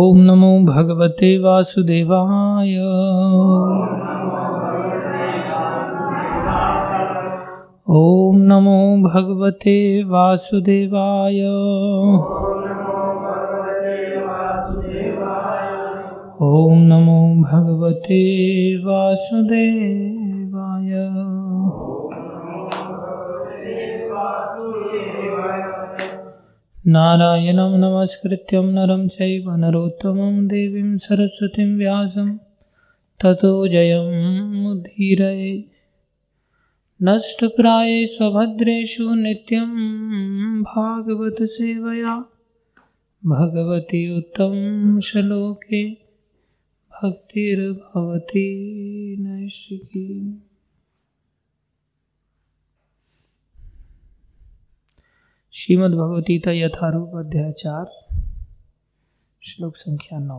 ओम नमो भगवते वासुदेवाय। ओम नमो भगवते वासुदेवाय। ओम नमो भगवते वासुदेवाय। नारायणं नमस्कृत्यं नरं चैव नरोत्तमं देवीं सरस्वतीं व्यासं ततो जयं उदीरये। नष्टप्राये स्वभद्रेषु नित्यं भागवतसेवया भगवति उत्तमं श्लोके भक्तिर्भवति नैष्ठिकी। श्रीमद् भगवद्गीता यथारूप अध्याय 4 श्लोक संख्या 9।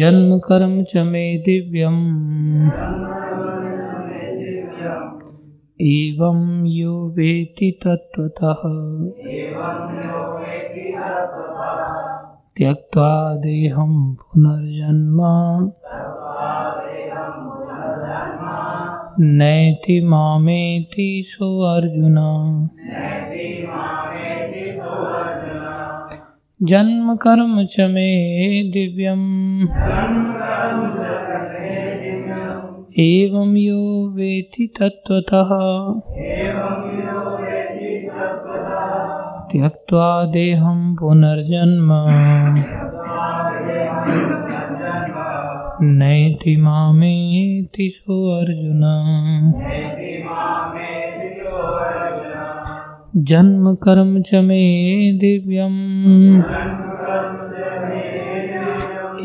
जन्म कर्म च मे दिव्यं एवं यो वेति तत्त्वतः त्यक्त्वा देहं पुनर्जन्म नैति मामेति सो अर्जुन। जन्म कर्म च मे दिव्यं एवं यो वेति तत्त्वतः त्यक्त्वा देहं पुनर्जन्म नैति मामेति सो अर्जुन। जन्म कर्म च मे दिव्यं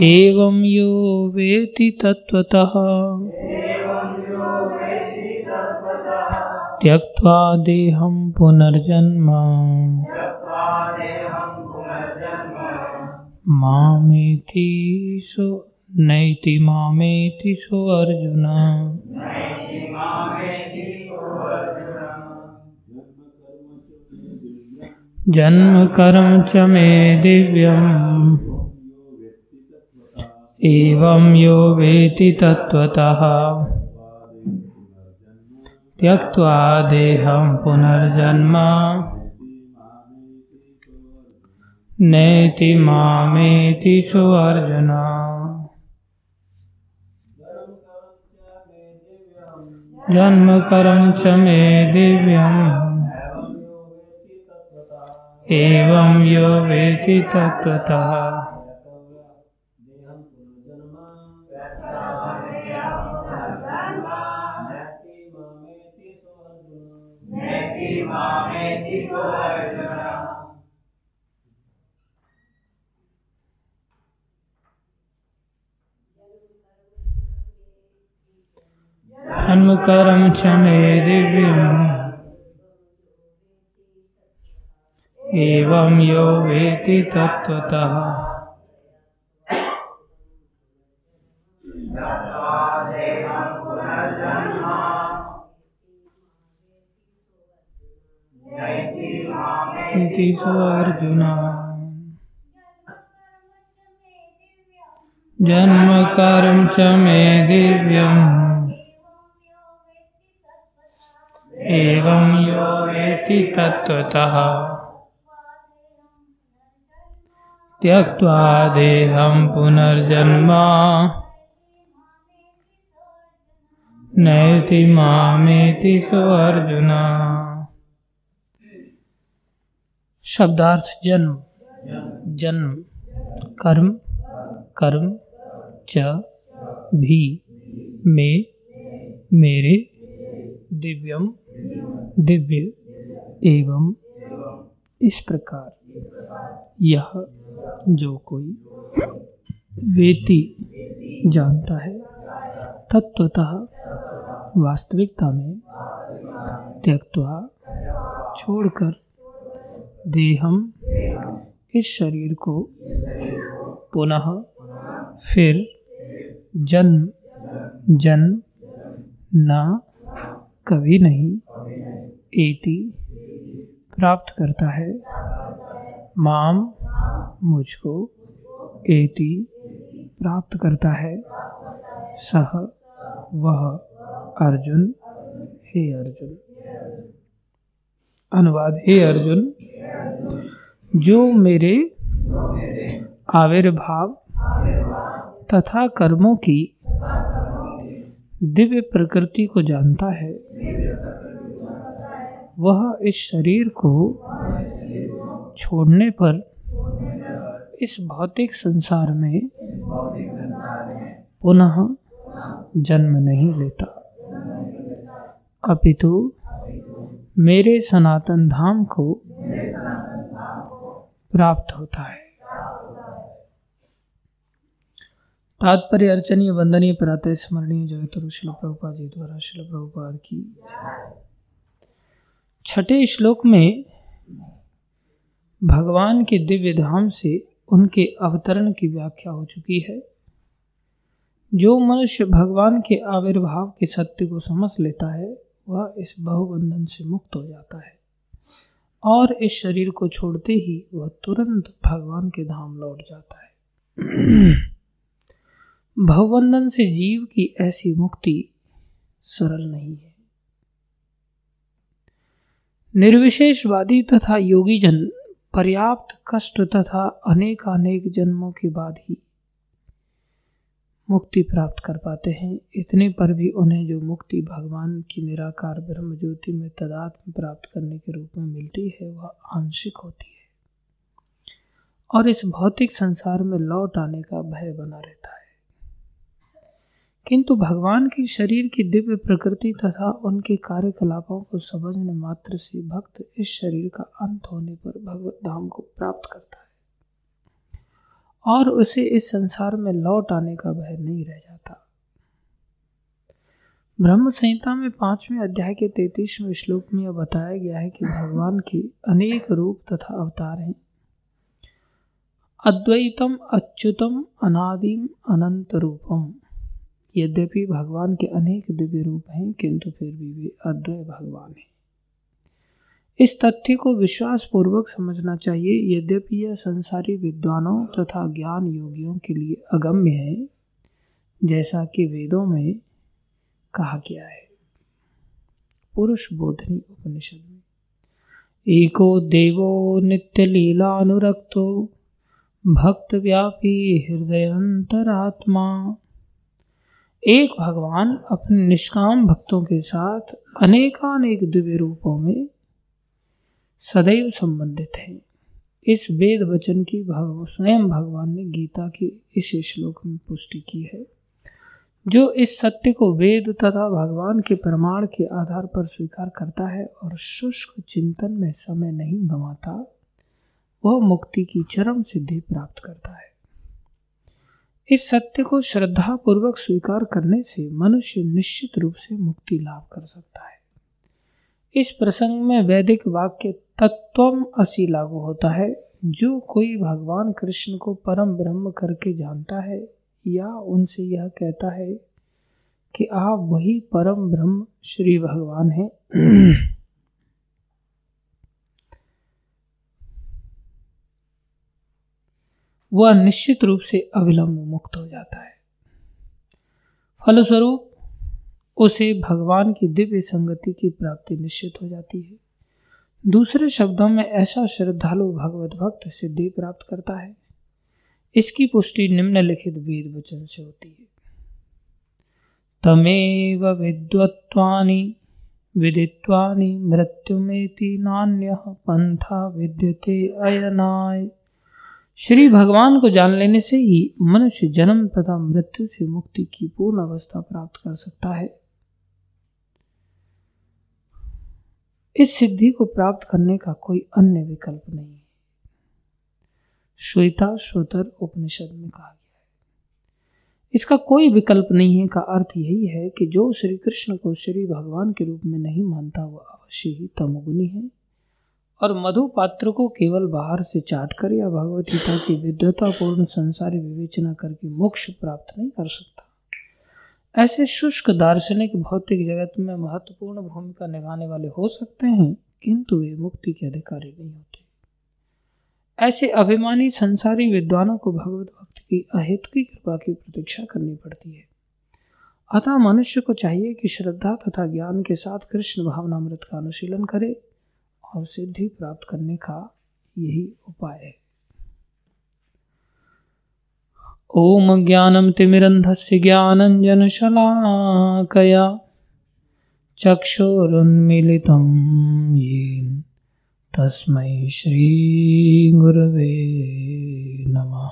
एवं यो वेति तत्त्वतः त्यक्त्वा देहं पुनर्जन्म मामेति सो नैति मामेति सो अर्जुन। जन्म कर्म च मे दिव्यं एवं यो वेति तत्त्वतः त्यक्त्वा देहं पुनर्जन्म नैति मामेति सो अर्जुन। जन्म कर्म च मे दिव्यं एवं यो वेति तत्त्वतः जन्म कर्म च मे दिव्यं एवं यो वेति तत्त्वतः इति सो अर्जुन। जन्म कर्म च मे दिव्यं एवं यो वेति तत्त्वतः त्यक्त्वा देहं पुनर्जन्म नैति मामेति सो अर्जुन। शब्दार्थ जन्म जन्म कर्म कर्म च भी मे मेरे दिव्यम दिव्य एवं इस प्रकार यह जो कोई वेति जानता है तत्त्वतः वास्तविकता में त्यक्त्वा छोड़कर देहम इस शरीर को पुनः फिर जन्म जन्म ना कभी नहीं एति प्राप्त करता है माम मुझको एति प्राप्त करता है। सह वह अर्जुन, हे अर्जुन। अनुवाद, हे अर्जुन, जो मेरे आविर्भाव तथा कर्मों की दिव्य प्रकृति को जानता है, वह इस शरीर को छोड़ने पर इस भौतिक संसार में पुनः जन्म नहीं लेता, अपितु मेरे सनातन धाम को प्राप्त होता है। तात्पर्य, अर्चनीय, वंदनीय, प्रातः स्मरणीय जगतगुरु श्रील प्रभुपाद जी द्वारा श्रील प्रभुपाद की। छठे श्लोक में भगवान के दिव्य धाम से उनके अवतरण की व्याख्या हो चुकी है। जो मनुष्य भगवान के आविर्भाव के सत्य को समझ लेता है, वह इस बहुबंधन से मुक्त हो जाता है और इस शरीर को छोड़ते ही वह तुरंत भगवान के धाम लौट जाता है। भवबंधन से जीव की ऐसी मुक्ति सरल नहीं है। निर्विशेषवादी तथा योगी जन पर्याप्त कष्ट तथा अनेकानेक जन्मों के बाद ही मुक्ति प्राप्त कर पाते हैं। इतने पर भी उन्हें जो मुक्ति भगवान की निराकार ब्रह्म ज्योति में तदात्म प्राप्त करने के रूप में मिलती है, वह आंशिक होती है और इस भौतिक संसार में लौट आने का भय बना रहता है। किंतु भगवान के शरीर की दिव्य प्रकृति तथा उनके कार्यकलापों को समझने मात्र से भक्त इस शरीर का अंत होने पर भगवत धाम को प्राप्त करता है और उसे इस संसार में लौट आने का भय नहीं रह जाता। ब्रह्म संहिता में 5वें अध्याय के 33वें श्लोक में यह बताया गया है कि भगवान के अनेक रूप तथा अवतार हैं। अद्वैतम अच्युतम अनादिम अनंत रूपम। यद्यपि भगवान के अनेक दिव्य रूप हैं, किंतु फिर भी वे अद्वैत भगवान हैं। इस तथ्य को विश्वास पूर्वक समझना चाहिए। यद्यपि यह संसारी विद्वानों तथा ज्ञान योगियों के लिए अगम्य है, जैसा कि वेदों में कहा गया है। पुरुष बोधनी उपनिषद में एको देवो नित्य लीला अनुरक्तो भक्त व्यापी हृदयंतरात्मा। एक भगवान अपने निष्काम भक्तों के साथ अनेकानेक दिव्य रूपों में सदैव संबंधित हैं। इस वेद वचन की स्वयं भगवान ने गीता के इस श्लोक में पुष्टि की है, जो इस सत्य को वेद तथा भगवान के प्रमाण के आधार पर स्वीकार करता है और शुष्क चिंतन में समय नहीं गंवाता, वह मुक्ति की चरम सिद्धि प्राप्त करता है। इस सत्य को श्रद्धा पूर्वक स्वीकार करने से मनुष्य निश्चित रूप से मुक्ति लाभ कर सकता है। इस प्रसंग में वैदिक वाक्य तत्त्वम् असि लागू होता है। जो कोई भगवान कृष्ण को परम ब्रह्म करके जानता है या उनसे यह कहता है कि आप वही परम ब्रह्म श्री भगवान हैं, वह निश्चित रूप से अविलंब मुक्त हो जाता है। फलस्वरूप उसे भगवान की दिव्य संगति की प्राप्ति निश्चित हो जाती है। दूसरे शब्दों में ऐसा श्रद्धालु भगवत भक्त सिद्धि प्राप्त करता है। इसकी पुष्टि निम्नलिखित वेद वचन से होती है। तमेव विद्वत्वानि विदित्वानि मृत्युमेति नान्यः पंथा विद्यते अयनाय। श्री भगवान को जान लेने से ही मनुष्य जन्म तथा मृत्यु से मुक्ति की पूर्ण अवस्था प्राप्त कर सकता है। इस सिद्धि को प्राप्त करने का कोई अन्य विकल्प नहीं है। श्वेताश्वतर उपनिषद में कहा गया है। इसका कोई विकल्प नहीं है का अर्थ यही है कि जो श्री कृष्ण को श्री भगवान के रूप में नहीं मानता, वह अवश्य ही तमोगुणी है और मधु पात्र को केवल बाहर से चाटकर या भगवद्गीता की विद्वतापूर्ण संसारी विवेचना करके मोक्ष प्राप्त नहीं कर सकता। ऐसे शुष्क दार्शनिक भौतिक जगत में महत्वपूर्ण भूमिका निभाने वाले हो सकते हैं, किंतु वे मुक्ति के अधिकारी नहीं होते। ऐसे अभिमानी संसारी विद्वानों को भगवत भक्त की अहेतुकी कृपा की प्रतीक्षा करनी पड़ती है। अतः मनुष्य को चाहिए कि श्रद्धा तथा ज्ञान के साथ कृष्ण भावनामृत का अनुशीलन करे और सिद्धि प्राप्त करने का यही उपाय है। ओम ज्ञानम तिमिरंधस्य ज्ञानंजन शलाकया चक्षुरुन्मीलितं येन तस्मै श्री गुरवे नमः।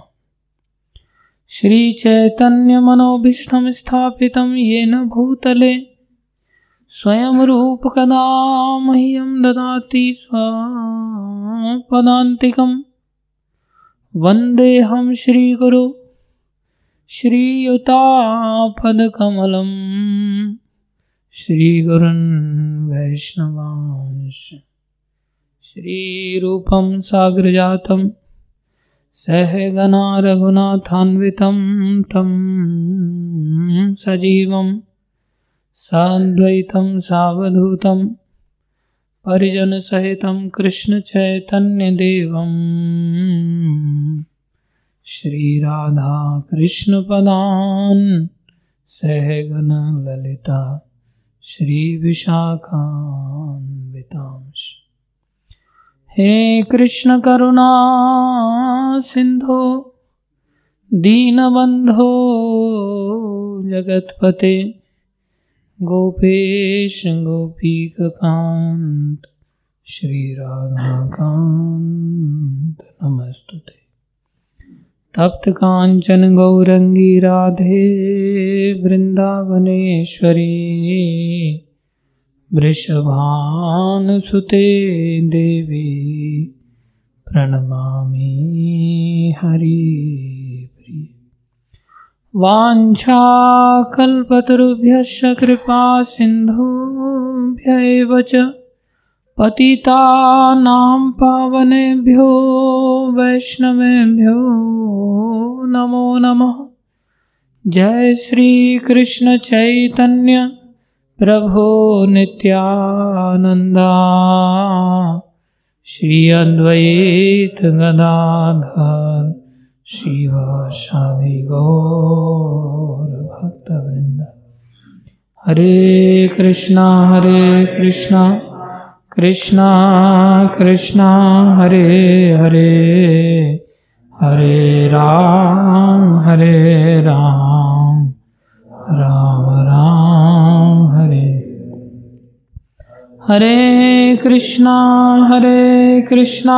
श्री चैतन्य मनोभीष्टं स्थापितं येन भूतले स्वयं रूप कदा मह्यं ददाति स्वपदान्तिकं वन्देऽहं श्री गुरु श्रीयुतापदकमलं श्रीगुरुन् वैष्णवांश श्रीरूपं साग्रजातं सहगना रघुनाथान्वितं तं सजीवं साद्वैतं सावधूतं परिजनसहितं कृष्णचैतन्यदेवं श्रीराधाकृष्णपदान् सहगण ललिता श्री विशाखान्वितांश। हे कृष्ण करुणा सिंधो दीनबंधो जगतपते गोपेश गोपीकांत श्री राधाकांत नमस्तुते। तप्त कांचन गौरंगी राधे वृंदावनेश्वरी वृषभानुसुते देवी प्रणमामि हरिप्रिय। वाञ्छाकल्पतरुभ्यश्च कृपा सिन्धुभ्य एव च पतितानां पावनेभ्यो वैष्णवेभ्यो नमो नमः। जय श्री कृष्ण चैतन्य प्रभो नित्यानंदा श्री अद्वैत गदाधर शिवासादि गौर भक्तवृंद। हरे कृष्णा कृष्णा कृष्णा हरे हरे हरे राम राम हरे कृष्णा कृष्णा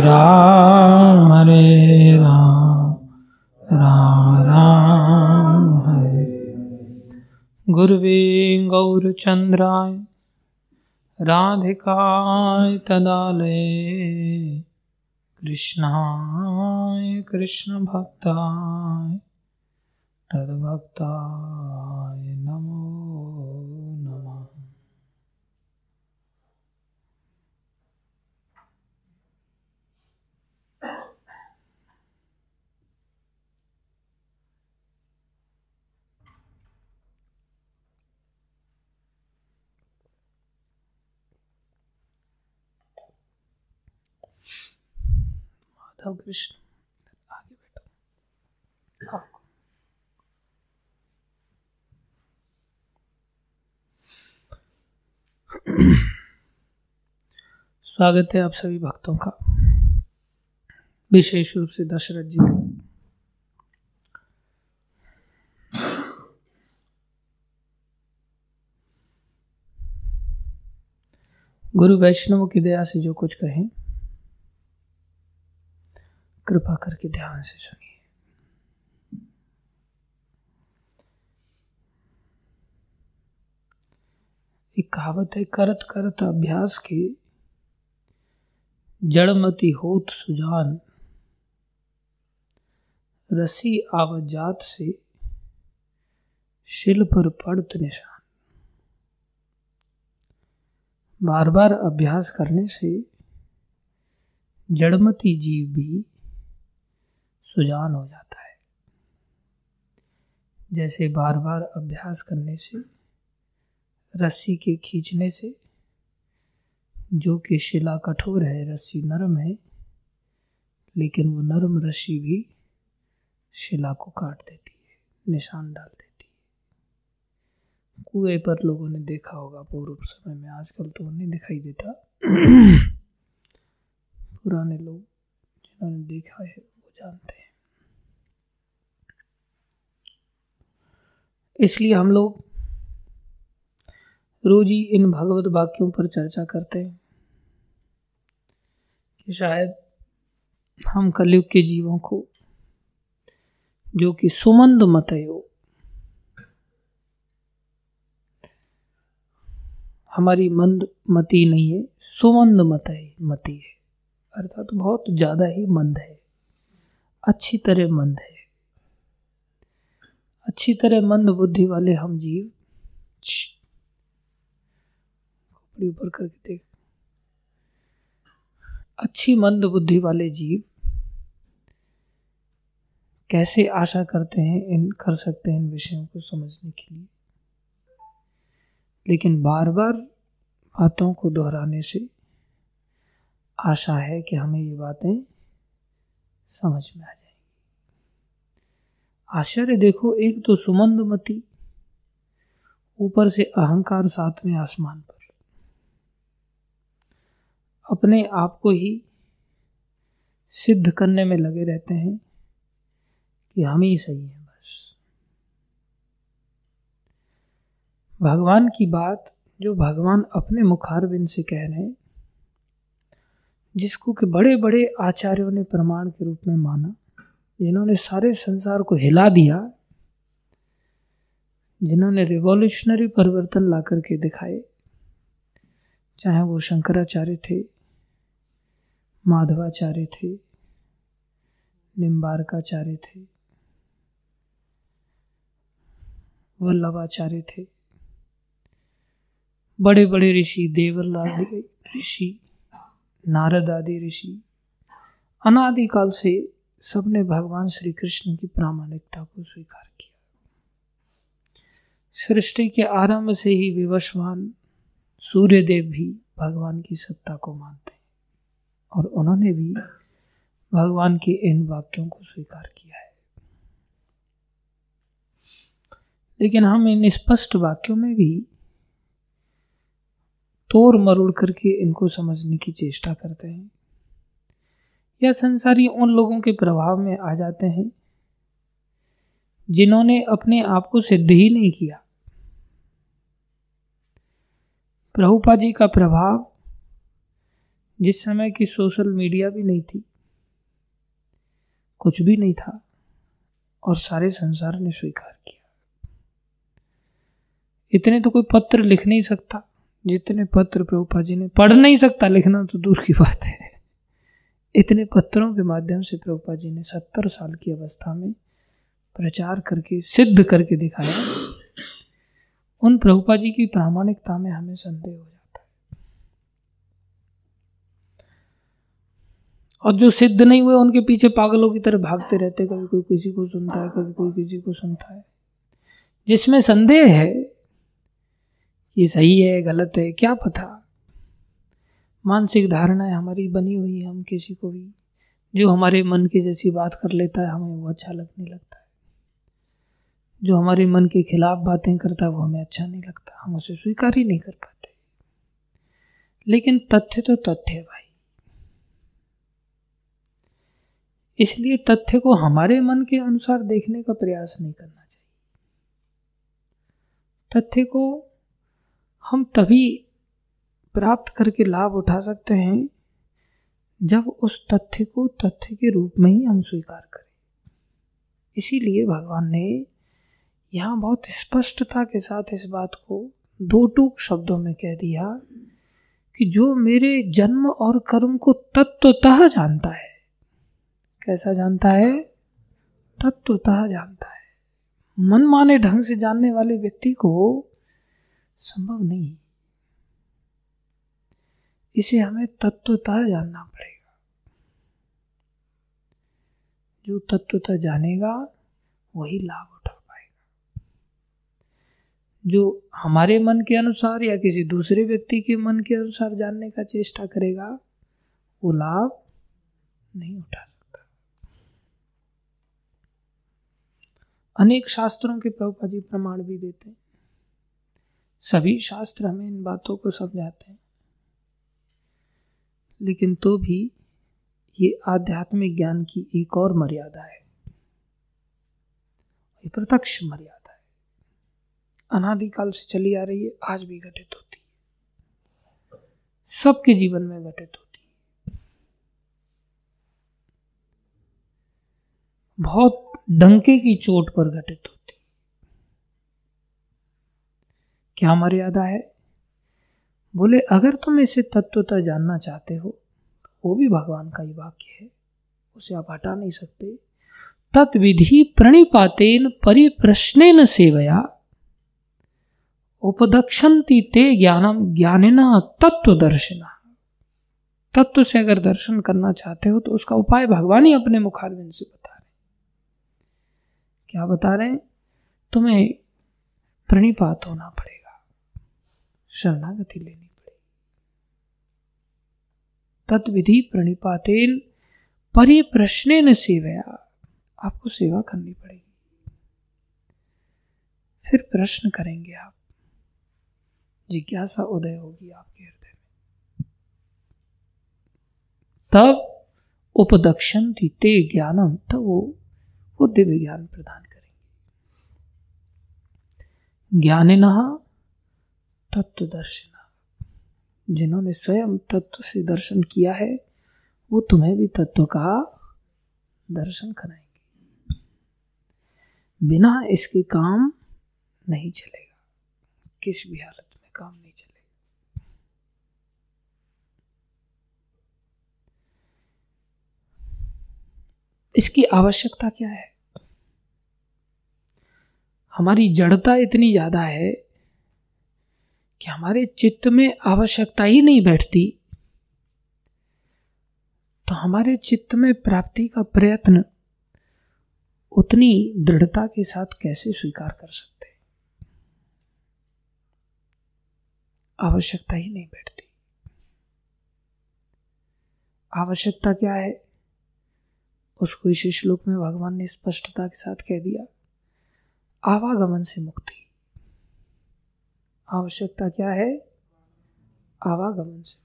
राम राम राम हरे। गुरवे गौरचंद्राय राधिकाय तदालये कृष्णाय कृष्णभक्ताय तद्भक्ताय नमो नमः। कृष्ण आगे बैठो। स्वागत है आप सभी भक्तों का, विशेष रूप से दशरथ जी का। गुरु वैष्णव की दया से जो कुछ कहें कृपा करके ध्यान से सुनिए। एक कहावत है, करत करत अभ्यास की जड़मति होत सुजान रसी आवत जात से शिल पर पड़त निशान। बार बार अभ्यास करने से जड़मती जीव भी सुजान हो जाता है। जैसे बार बार अभ्यास करने से रस्सी के खींचने से, जो कि शिला कठोर है, रस्सी नरम है, लेकिन वो नरम रस्सी भी शिला को काट देती है, निशान डाल देती है। कुएं पर लोगों ने देखा होगा पूर्व समय में, आजकल तो नहीं दिखाई देता। पुराने लोग जिन्होंने देखा है वो जानते हैं। इसलिए हम लोग रोज ही इन भगवत वाक्यों पर चर्चा करते हैं कि शायद हम कलयुग के जीवों को, जो कि सुमंद मतयो, हमारी मंद मती नहीं है, सुमंद मती है, अर्थात तो बहुत ज़्यादा ही मंद है, अच्छी तरह मंद है। अच्छी तरह मंद बुद्धि वाले हम जीव, खोपड़ी ऊपर करके देख, अच्छी मंद बुद्धि वाले जीव कैसे आशा करते हैं कर सकते हैं इन विषयों को समझने के लिए। लेकिन बार बार बातों को दोहराने से आशा है कि हमें ये बातें समझ में आ जाएंगी। आश्चर्य देखो, एक तो सुमंदमती, ऊपर से अहंकार, साथ में आसमान पर अपने आप को ही सिद्ध करने में लगे रहते हैं कि हम ही सही हैं बस। भगवान की बात जो भगवान अपने मुखारविंद से कह रहे हैं, जिसको कि बड़े बड़े आचार्यों ने प्रमाण के रूप में माना, जिन्होंने सारे संसार को हिला दिया, जिन्होंने रिवॉल्यूशनरी परिवर्तन ला करके दिखाए, चाहे वो शंकराचार्य थे, माधवाचार्य थे, निम्बारकाचार्य थे, वल्लभाचार्य थे, बड़े बड़े ऋषि, देवलादि ऋषि, नारद आदि ऋषि, अनादिकाल से सबने भगवान श्री कृष्ण की प्रामाणिकता को स्वीकार किया। सृष्टि के आरंभ से ही विवशवान सूर्यदेव भी भगवान की सत्ता को मानते हैं और उन्होंने भी भगवान के इन वाक्यों को स्वीकार किया है। लेकिन हम इन स्पष्ट वाक्यों में भी तोड़ मरोड़ करके इनको समझने की चेष्टा करते हैं, या संसारी उन लोगों के प्रभाव में आ जाते हैं जिन्होंने अपने आप को सिद्ध ही नहीं किया। प्रभुपा जी का प्रभाव, जिस समय की सोशल मीडिया भी नहीं थी, कुछ भी नहीं था, और सारे संसार ने स्वीकार किया। इतने तो कोई पत्र लिख नहीं सकता जितने पत्र प्रभुपा जी ने, पढ़ नहीं सकता, लिखना तो दूर की बात है। इतने पत्रों के माध्यम से प्रभुपा जी ने 70 साल की अवस्था में प्रचार करके सिद्ध करके दिखाया। उन प्रभुपा जी की प्रामाणिकता में हमें संदेह हो जाता है, और जो सिद्ध नहीं हुए उनके पीछे पागलों की तरह भागते रहते। कभी कोई किसी को सुनता है, कभी कोई किसी को सुनता है, जिसमें संदेह है ये सही है गलत है क्या पता। मानसिक धारणाएं हमारी बनी हुई है, हम किसी को भी जो हमारे मन की जैसी बात कर लेता है हमें वो अच्छा लगने लगता है, जो हमारे मन के खिलाफ बातें करता है वो हमें अच्छा नहीं लगता, हम उसे स्वीकार ही नहीं कर पाते। लेकिन तथ्य तो तथ्य है भाई, इसलिए तथ्य को हमारे मन के अनुसार देखने का प्रयास नहीं करना चाहिए। तथ्य को हम तभी प्राप्त करके लाभ उठा सकते हैं जब उस तथ्य को तथ्य के रूप में ही हम स्वीकार करें। इसीलिए भगवान ने यहाँ बहुत स्पष्टता के साथ इस बात को दो टूक शब्दों में कह दिया कि जो मेरे जन्म और कर्म को तत्वतः जानता है, कैसा जानता है? तत्वतः जानता है, मनमाने ढंग से जानने वाले व्यक्ति को संभव नहीं है। इसे हमें तत्वतः जानना पड़ेगा। जो तत्वतः जानेगा वही लाभ उठा पाएगा। जो हमारे मन के अनुसार या किसी दूसरे व्यक्ति के मन के अनुसार जानने का चेष्टा करेगा वो लाभ नहीं उठा सकता। अनेक शास्त्रों के प्रभुपाद जी प्रमाण भी देते हैं। सभी शास्त्र हमें इन बातों को समझाते हैं, लेकिन तो भी ये आध्यात्मिक ज्ञान की एक और मर्यादा है। ये प्रत्यक्ष मर्यादा है, अनादिकाल से चली आ रही है, आज भी घटित होती है, सबके जीवन में घटित होती है। बहुत डंके की चोट पर घटित होती है। क्या मर्यादा है? बोले अगर तुम इसे तत्वतः जानना चाहते हो, वो भी भगवान का ही वाक्य है, उसे आप हटा नहीं सकते। तत्विधि प्रणिपातेन परिप्रश्नेन सेवया उपदक्षन्ति ते ज्ञानम ज्ञानिना तत्वदर्शिना। तत्व से अगर दर्शन करना चाहते हो तो उसका उपाय भगवान ही अपने मुखारविंद से बता रहे। क्या बता रहे? तुम्हें प्रणिपात होना पड़ेगा, शरणागति लेनी पड़ेगी। तत्विधि प्रणिपातेन परिप्रश्नेन सेवया, आपको सेवा करनी पड़ेगी। फिर प्रश्न करेंगे आप, जिज्ञासा उदय होगी आपके हृदय में। तब उपदक्षन्ति ते ज्ञानम, तब वो दिव्य ज्ञान प्रदान करेंगे। ज्ञानिनः तत्व दर्शन, जिन्होंने स्वयं तत्व से दर्शन किया है वो तुम्हें भी तत्व का दर्शन कराएंगे। बिना इसके काम नहीं चलेगा, किसी भी हालत में काम नहीं चलेगा। इसकी आवश्यकता क्या है? हमारी जड़ता इतनी ज्यादा है कि हमारे चित्त में आवश्यकता ही नहीं बैठती, तो हमारे चित्त में प्राप्ति का प्रयत्न उतनी दृढ़ता के साथ कैसे स्वीकार कर सकते हैं? आवश्यकता ही नहीं बैठती। आवश्यकता क्या है उसको इसी श्लोक में भगवान ने स्पष्टता के साथ कह दिया, आवागमन से मुक्ति। आवश्यकता क्या है? आवागमन से।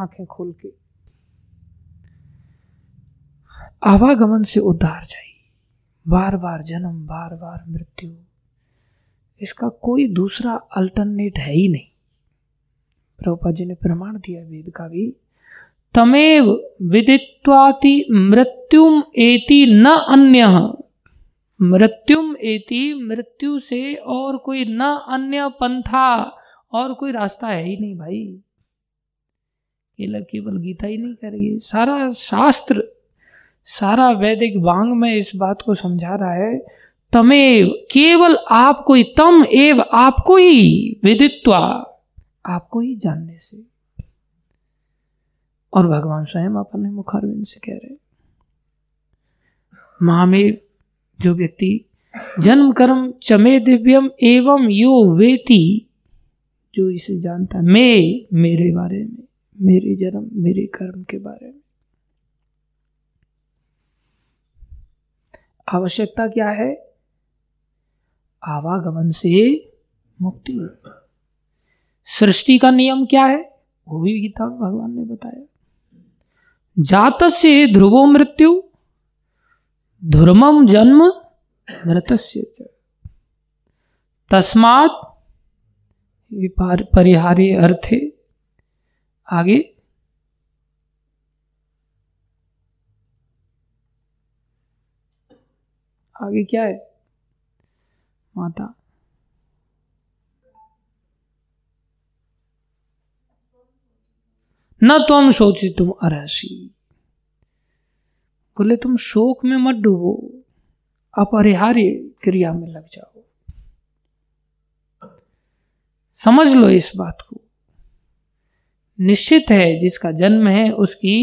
आंखें खोल के आवागमन से उद्धार चाहिए। बार बार जन्म, बार बार मृत्यु, इसका कोई दूसरा अल्टरनेट है ही नहीं। प्रभुपाद जी ने प्रमाण दिया वेद का भी, तमेव विदित्वाति मृत्युम एति न अन्यः। मृत्युम एति, मृत्यु से और कोई न अन्य पंथा, और कोई रास्ता है ही नहीं भाई। केवल गीता ही नहीं कर रही, सारा शास्त्र, सारा वैदिक वांग में इस बात को समझा रहा है। तमेव, केवल आपको ही, तम एव, आपको ही, विदित्वा, आपको ही जानने से। और भगवान स्वयं अपने मुखारविंद से कह रहे, महामेव, जो व्यक्ति जन्म कर्म चमे दिव्यम एवं यो वेति, जो इसे जानता है, मैं, मेरे बारे में, मेरे जन्म मेरे कर्म के बारे में। आवश्यकता क्या है? आवागमन से मुक्ति। सृष्टि का नियम क्या है? वो भी गीता में भगवान ने बताया, जातस्य ध्रुवो मृत्यु धुर्मम जन्म मृतस्य च तस्मात् परिहारे अर्थे। आगे आगे क्या है? माता न त्वं शोचितुम् अर्हसि, बोले तुम शोक में मत डूबो, अपरिहार्य क्रिया में लग जाओ। समझ लो इस बात को, निश्चित है जिसका जन्म है उसकी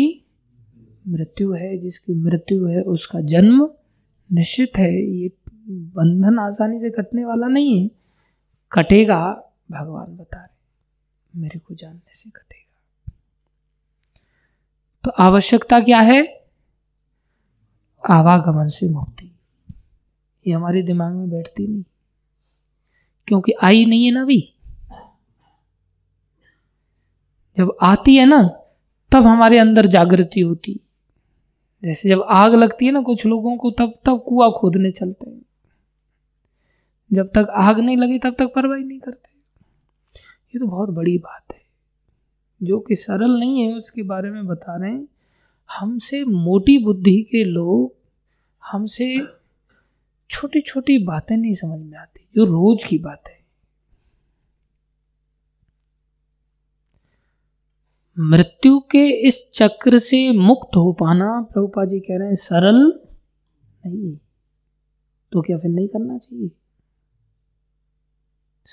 मृत्यु है, जिसकी मृत्यु है उसका जन्म निश्चित है। ये बंधन आसानी से कटने वाला नहीं है, कटेगा, भगवान बता रहे, मेरे को जानने से कटेगा। तो आवश्यकता क्या है? आवागमन से मुक्ति। ये हमारे दिमाग में बैठती नहीं, क्योंकि आई नहीं है ना अभी। जब आती है ना तब हमारे अंदर जागृति होती। जैसे जब आग लगती है ना कुछ लोगों को, तब कुआं खोदने चलते हैं। जब तक आग नहीं लगी तब तक परवाही नहीं करते। ये तो बहुत बड़ी बात है जो कि सरल नहीं है, उसके बारे में बता रहे हैं। हमसे मोटी बुद्धि के लोग, हमसे छोटी छोटी बातें नहीं समझ में आती, जो रोज की बात है। मृत्यु के इस चक्र से मुक्त हो पाना, प्रभुपाद जी कह रहे हैं, सरल नहीं। तो क्या फिर नहीं करना चाहिए?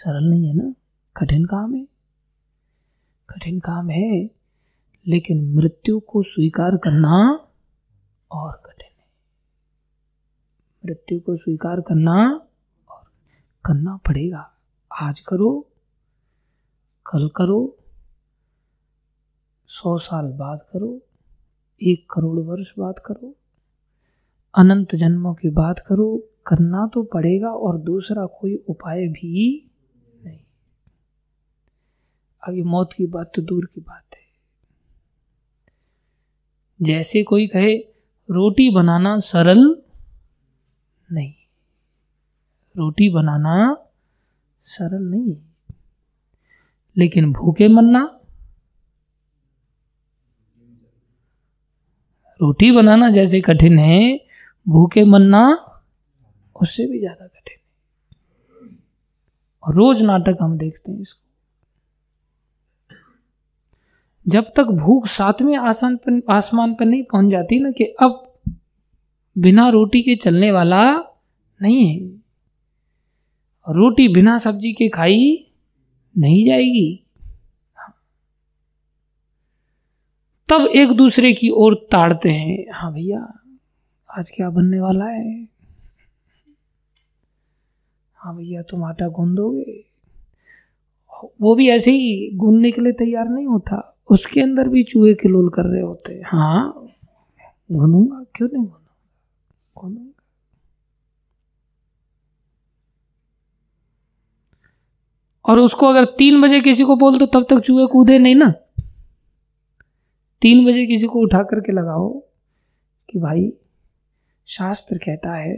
सरल नहीं है ना, कठिन काम है। कठिन काम है, लेकिन मृत्यु को स्वीकार करना और कठिन है। मृत्यु को स्वीकार करना और करना पड़ेगा। आज करो, कल करो, 100 साल बाद करो, 1 करोड़ वर्ष बाद करो, अनंत जन्मों की बात करो, करना तो पड़ेगा और दूसरा कोई उपाय भी नहीं। अब ये मौत की बात तो दूर की बात है। जैसे कोई कहे रोटी बनाना सरल नहीं, रोटी बनाना सरल नहीं, लेकिन भूखे मरना, रोटी बनाना जैसे कठिन है, भूखे मरना उससे भी ज्यादा कठिन है। और रोज नाटक हम देखते हैं इसको। जब तक भूख 7वें आसमान पर नहीं पहुंच जाती ना कि अब बिना रोटी के चलने वाला नहीं है, रोटी बिना सब्जी के खाई नहीं जाएगी, तब एक दूसरे की ओर ताड़ते हैं। हाँ भैया, आज क्या बनने वाला है? हाँ भैया, तुम आटा गूंदोगे? वो भी ऐसे ही गूंदने के लिए तैयार नहीं होता, उसके अंदर भी चूहे किलोल कर रहे होते। हाँ गूंदूंगा, क्यों नहीं गूंदूंगा, गूंदूंगा। और उसको अगर 3 बजे किसी को बोल दो तब तक चूहे कूदे नहीं ना। 3 बजे किसी को उठा करके लगाओ कि भाई शास्त्र कहता है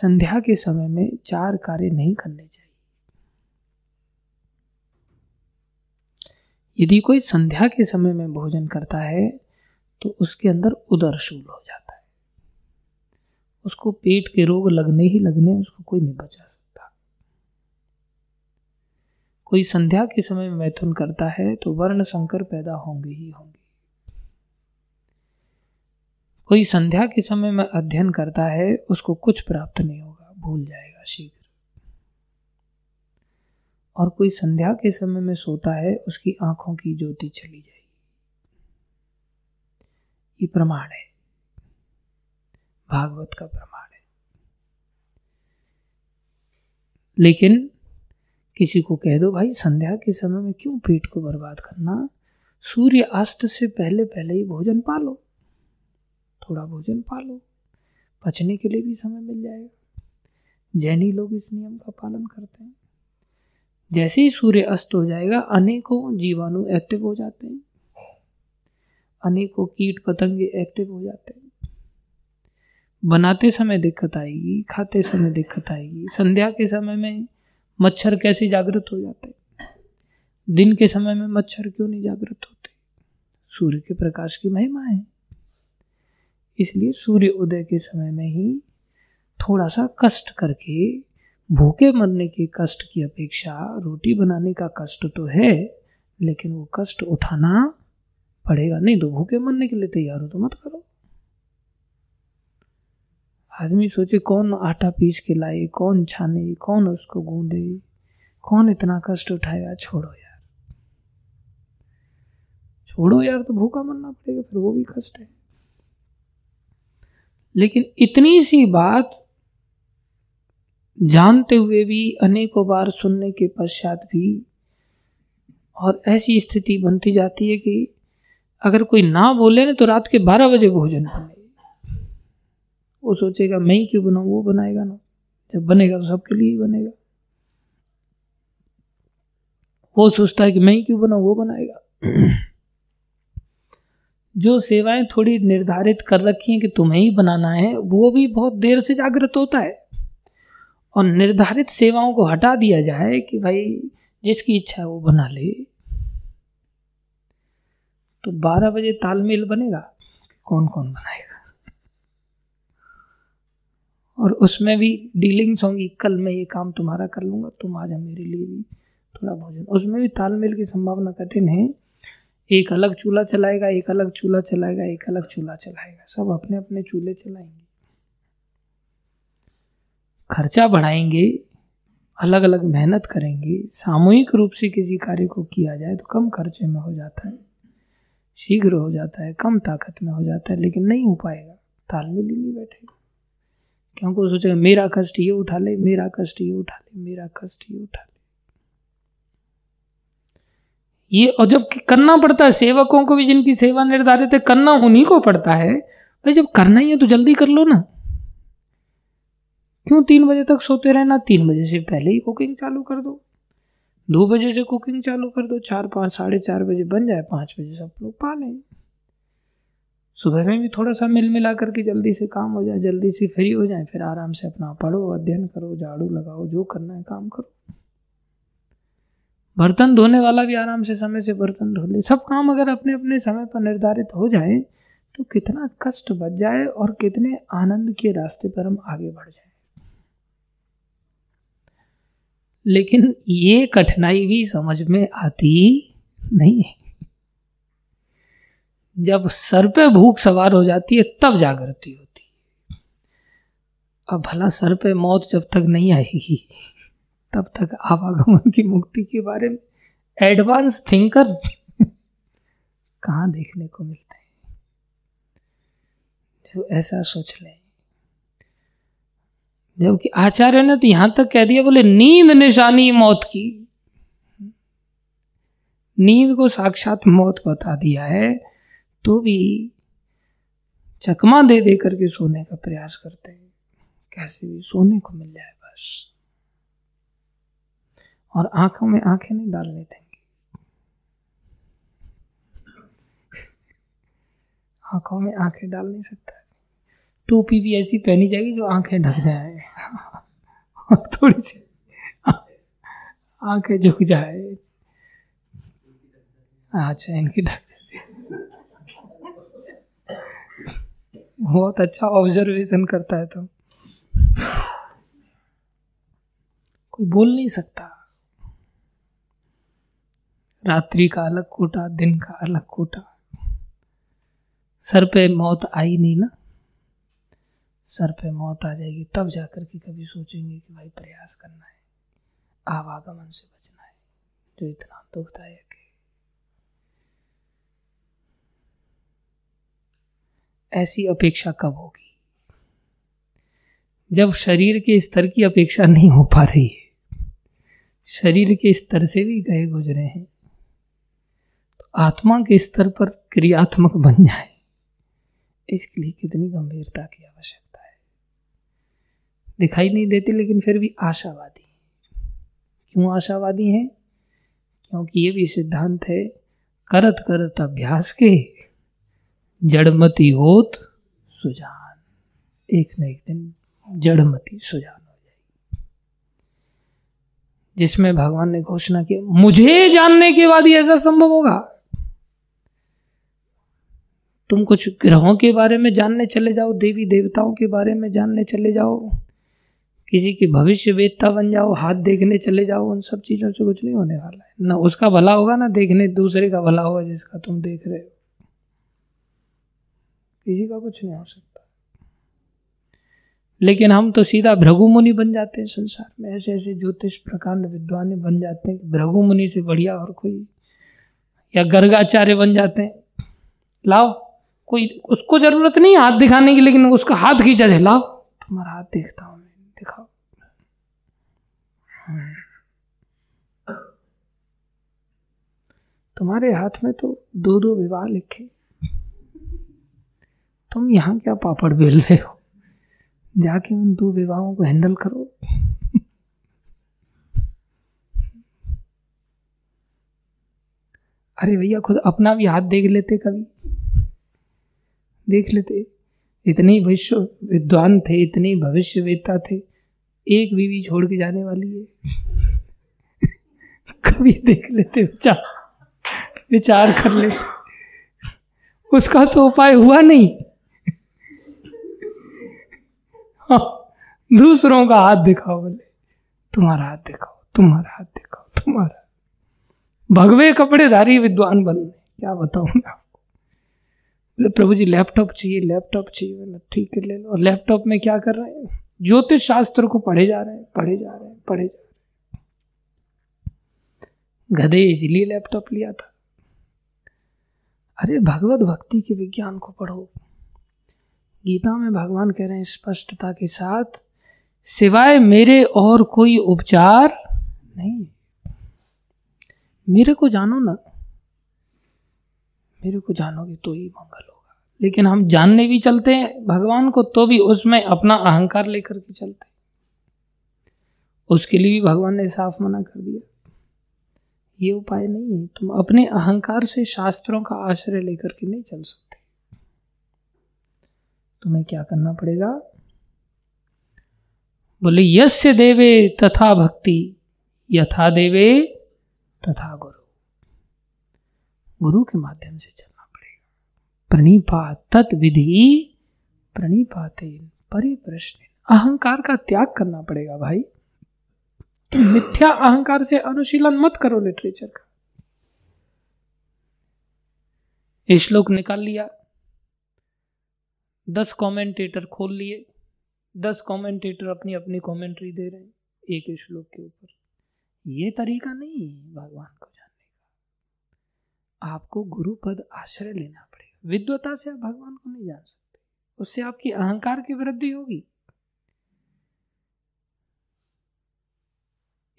संध्या के समय में 4 कार्य नहीं करने चाहिए। यदि कोई संध्या के समय में भोजन करता है तो उसके अंदर उदरशूल हो जाता है, उसको पेट के रोग लगने ही लगने, उसको कोई नहीं बचा सकता। कोई संध्या के समय में मैथुन करता है तो वर्ण संकर पैदा होंगे ही होंगे। कोई संध्या के समय में अध्ययन करता है उसको कुछ प्राप्त नहीं होगा, भूल जाएगा शीघ्र। और कोई संध्या के समय में सोता है उसकी आंखों की ज्योति चली जाएगी। ये प्रमाण है, भागवत का प्रमाण है। लेकिन किसी को कह दो भाई संध्या के समय में क्यों पेट को बर्बाद करना, सूर्य अस्त से पहले पहले ही भोजन पालो, थोड़ा भोजन पालो, पचने के लिए भी समय मिल जाएगा। जैनी लोग इस नियम का पालन करते हैं। जैसे ही सूर्य अस्त हो जाएगा अनेकों जीवाणु एक्टिव हो जाते हैं, अनेकों कीट पतंगे एक्टिव हो जाते हैं। बनाते समय दिक्कत आएगी, खाते समय दिक्कत आएगी। संध्या के समय में मच्छर कैसे जागृत हो जाते हैं, दिन के समय में मच्छर क्यों नहीं जागृत होते? सूर्य के प्रकाश की महिमा है। इसलिए सूर्य उदय के समय में ही थोड़ा सा कष्ट करके, भूखे मरने के कष्ट की अपेक्षा रोटी बनाने का कष्ट तो है, लेकिन वो कष्ट उठाना पड़ेगा। नहीं तो भूखे मरने के लिए तैयार हो तो मत करो। आदमी सोचे कौन आटा पीस के लाए, कौन छाने, कौन उसको गूंदे, कौन इतना कष्ट उठाया। छोड़ो यार तो भूखा मरना पड़ेगा, फिर वो भी कष्ट है। लेकिन इतनी सी बात जानते हुए भी अनेकों बार सुनने के पश्चात भी और ऐसी स्थिति बनती जाती है कि अगर कोई ना बोले ना तो रात के 12 बजे भोजन होने, वो सोचेगा मैं ही क्यों बनाऊं, वो बनाएगा ना, जब बनेगा तो सबके लिए ही बनेगा। वो सोचता है कि मैं ही क्यों बनाऊं, वो बनाएगा। जो सेवाएं थोड़ी निर्धारित कर रखी हैं कि तुम्हें ही बनाना है, वो भी बहुत देर से जागृत होता है। और निर्धारित सेवाओं को हटा दिया जाए कि भाई जिसकी इच्छा है वो बना ले, तो 12 बजे तालमेल बनेगा कौन कौन बनाएगा। और उसमें भी डीलिंग्स होंगी, कल मैं ये काम तुम्हारा कर लूँगा, तुम आज मेरे लिए भी थोड़ा भोजन, उसमें भी तालमेल की संभावना कठिन है। एक अलग चूल्हा चलाएगा, सब अपने अपने चूल्हे चलाएंगे, खर्चा बढ़ाएंगे, अलग अलग मेहनत करेंगे। सामूहिक रूप से किसी कार्य को किया जाए तो कम खर्चे में हो जाता है, शीघ्र हो जाता है, कम ताकत में हो जाता है, लेकिन नहीं हो पाएगा, तालमेल ही नहीं बैठेगा। क्योंकि वो सोचेगा मेरा कष्ट ये उठा ले। ये और जब करना पड़ता है, सेवकों को भी जिनकी सेवा निर्धारित है करना उन्हीं को पड़ता है। भाई जब करना ही है तो जल्दी कर लो ना, क्यों 3 बजे तक सोते रहना। 3 बजे से पहले ही कुकिंग चालू कर दो, 2 बजे से कुकिंग चालू कर दो, 4, 5, 4:30 बजे बन जाए, 5 बजे सब लोग पा लें। सुबह में भी थोड़ा सा मिल मिला करके जल्दी से काम हो जाए, जल्दी से फ्री हो जाए, फिर आराम से अपना पढ़ो, अध्ययन करो, झाड़ू लगाओ, जो करना है काम करो। बर्तन धोने वाला भी आराम से समय से बर्तन धो ले। सब काम अगर अपने अपने समय पर निर्धारित हो जाए तो कितना कष्ट बच जाए और कितने आनंद के रास्ते पर हम आगे बढ़ जाए। लेकिन ये कठिनाई भी समझ में आती नहीं है। जब सर पे भूख सवार हो जाती है तब जागृति होती है। अब भला सर पे मौत जब तक नहीं आएगी तब तक आवागमन की मुक्ति के बारे में एडवांस थिंकर कहाँ देखने को मिलते हैं जो ऐसा सोच ले। जबकि आचार्य ने तो यहां तक कह दिया, बोले नींद निशानी मौत की, नींद को साक्षात मौत बता दिया है, तो भी चकमा दे दे करके सोने का प्रयास करते हैं, कैसे भी सोने को मिल जाए बस, और आंखों में आंखें नहीं डालने देंगे। आंखों में आंखें डाल नहीं सकता। टोपी भी ऐसी पहनी जाएगी जो आंखें ढक जाए और थोड़ी सी आंखें झुक जाए। अच्छा, इनकी ढक जाती। बहुत अच्छा ऑब्जर्वेशन करता है तुम। कोई बोल नहीं सकता। रात्रि का अलग कोटा, दिन का अलग कोटा। सर पे मौत आई नहीं ना, सर पे मौत आ जाएगी तब जाकर के कभी सोचेंगे कि भाई प्रयास करना है, आवागमन से बचना है जो इतना दुखदायक है। ऐसी अपेक्षा कब होगी? जब शरीर के स्तर की अपेक्षा नहीं हो पा रही है, शरीर के स्तर से भी गए गुजरे हैं, आत्मा के स्तर पर क्रियात्मक बन जाए, इसके लिए कितनी गंभीरता की आवश्यकता है। दिखाई नहीं देती लेकिन फिर भी आशावादी हैं। क्यों आशावादी हैं? क्योंकि ये भी सिद्धांत है, करत करत अभ्यास के जड़मती होत सुजान। एक न एक दिन जड़मती सुजान हो जाएगी। जिसमें भगवान ने घोषणा की मुझे जानने के बाद ही ऐसा संभव होगा। तुम कुछ ग्रहों के बारे में जानने चले जाओ, देवी देवताओं के बारे में जानने चले जाओ, किसी के भविष्य वेत्ता बन जाओ, हाथ देखने चले जाओ, उन सब चीज़ों से कुछ नहीं होने वाला है। ना उसका भला होगा, ना देखने दूसरे का भला होगा जिसका तुम देख रहे हो। किसी का कुछ नहीं हो सकता। लेकिन हम तो सीधा भृगु मुनि बन जाते हैं संसार में। ऐसे ऐसे ज्योतिष प्रकांड विद्वान बन जाते हैं, भृगु मुनि से बढ़िया और कोई, या गर्गाचार्य बन जाते हैं। लाओ कोई, उसको जरूरत नहीं हाथ दिखाने की, लेकिन उसका हाथ खींचा जाए, लाओ तुम्हारा हाथ देखता हूँ, दिखाओ। तुम्हारे हाथ में तो दो दो विवाह लिखे, तुम यहाँ क्या पापड़ बेल रहे हो, जाके उन दो विवाहों को हैंडल करो। अरे भैया खुद अपना भी हाथ देख लेते, कभी देख लेते। इतने विश्व विद्वान थे, इतने भविष्यवेत्ता थे, एक बीवी छोड़ के जाने वाली है। कभी देख लेते, विचार कर ले। उसका तो उपाय हुआ नहीं। दूसरों का हाथ दिखाओ, बोले तुम्हारा हाथ दिखाओ, तुम्हारा हाथ दिखाओ, तुम्हारा। भगवे कपड़ेधारी विद्वान बन, क्या बताऊं मैं आपको। बोले प्रभु जी लैपटॉप चाहिए, लैपटॉप चाहिए। बोले ठीक है ले लो। और लैपटॉप में क्या कर रहे हैं, ज्योतिष शास्त्र को पढ़े जा रहे हैं। गधे इसलिए लैपटॉप लिया था। अरे भगवत भक्ति के विज्ञान को पढ़ो। गीता में भगवान कह रहे हैं स्पष्टता के साथ, सिवाय मेरे और कोई उपचार नहीं। मेरे को जानो ना, मेरे को जानोगे तो ही मंगल होगा। लेकिन हम जानने भी चलते हैं भगवान को तो भी उसमें अपना अहंकार लेकर के चलते हैं। उसके लिए भी भगवान ने साफ मना कर दिया, ये उपाय नहीं है। तुम अपने अहंकार से शास्त्रों का आश्रय लेकर के नहीं चल सकते। तुम्हें क्या करना पड़ेगा, बोले यस्य देवे तथा भक्ति, यथा देवे तथा गुरु। गुरु के माध्यम से चलना पड़ेगा। प्रणिपात तत् विधि प्रणिपातेन परिप्रश्नेन। अहंकार का त्याग करना पड़ेगा भाई। तुम मिथ्या अहंकार से अनुशीलन मत करो लिटरेचर का। ये श्लोक निकाल लिया, 10 कमेंटेटर खोल लिए, 10 कमेंटेटर अपनी अपनी कमेंट्री दे रहे हैं एक ही श्लोक के ऊपर। ये तरीका नहीं है भगवान को जानने का। आपको गुरु पद आश्रय लेना पड़ेगा। विद्वता से आप भगवान को नहीं जान सकते, उससे आपकी अहंकार की वृद्धि होगी।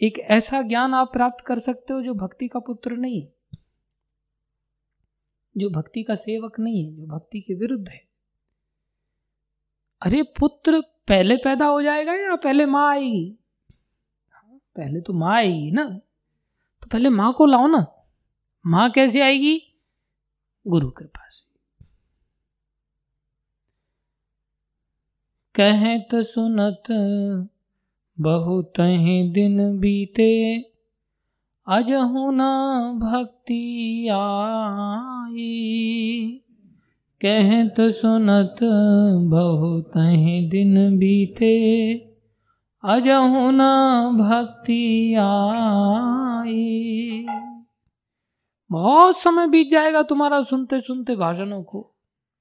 एक ऐसा ज्ञान आप प्राप्त कर सकते हो जो भक्ति का पुत्र नहीं है, जो भक्ति का सेवक नहीं है, जो भक्ति के विरुद्ध है। अरे पुत्र पहले पैदा हो जाएगा या पहले माँ आएगी? पहले तो माँ आएगी ना, तो पहले माँ को लाओ ना। माँ कैसे आएगी? गुरु कृपा से। कहत सुनत बहुत दिन बीते, अजहु न भक्ति आई। कहत सुनत बहुत दिन बीते, अजहु न भक्ति आई। बहुत समय बीत जाएगा तुम्हारा सुनते सुनते भाषणों को,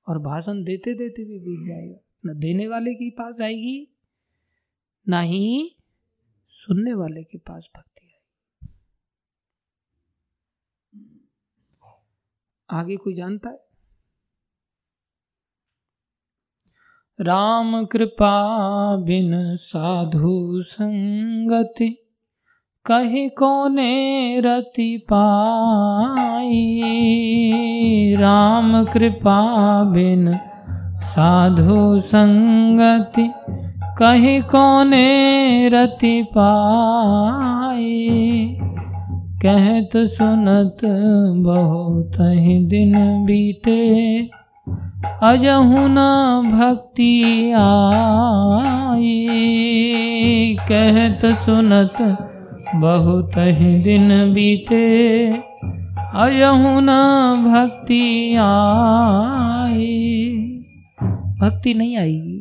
और भाषण देते देते भी बीत जाएगा। न देने वाले के पास आएगी, ना ही सुनने वाले के पास भक्ति आएगी। आगे कोई जानता है? राम कृपा बिन साधु संगति, कहीं कोने रति पाई। राम कृपा बिन साधु संगति, कहीं कोने रति पाई। कहत सुनत बहुत ही दिन बीते, अजहु न भक्ति आई। कहत सुनत बहुत ही दिन बीते, अजहु न भक्ति आई। भक्ति नहीं आएगी।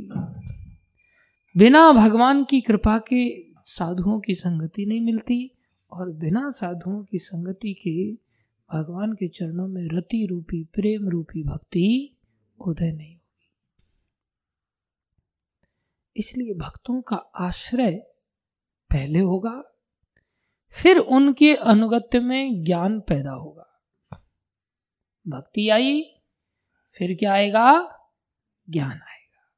बिना भगवान की कृपा के साधुओं की संगति नहीं मिलती, और बिना साधुओं की संगति के भगवान के चरणों में रति रूपी प्रेम रूपी भक्ति उदय नहीं होगी। इसलिए भक्तों का आश्रय पहले होगा, फिर उनके अनुगत्य में ज्ञान पैदा होगा। भक्ति आई, फिर क्या आएगा? ज्ञान आएगा।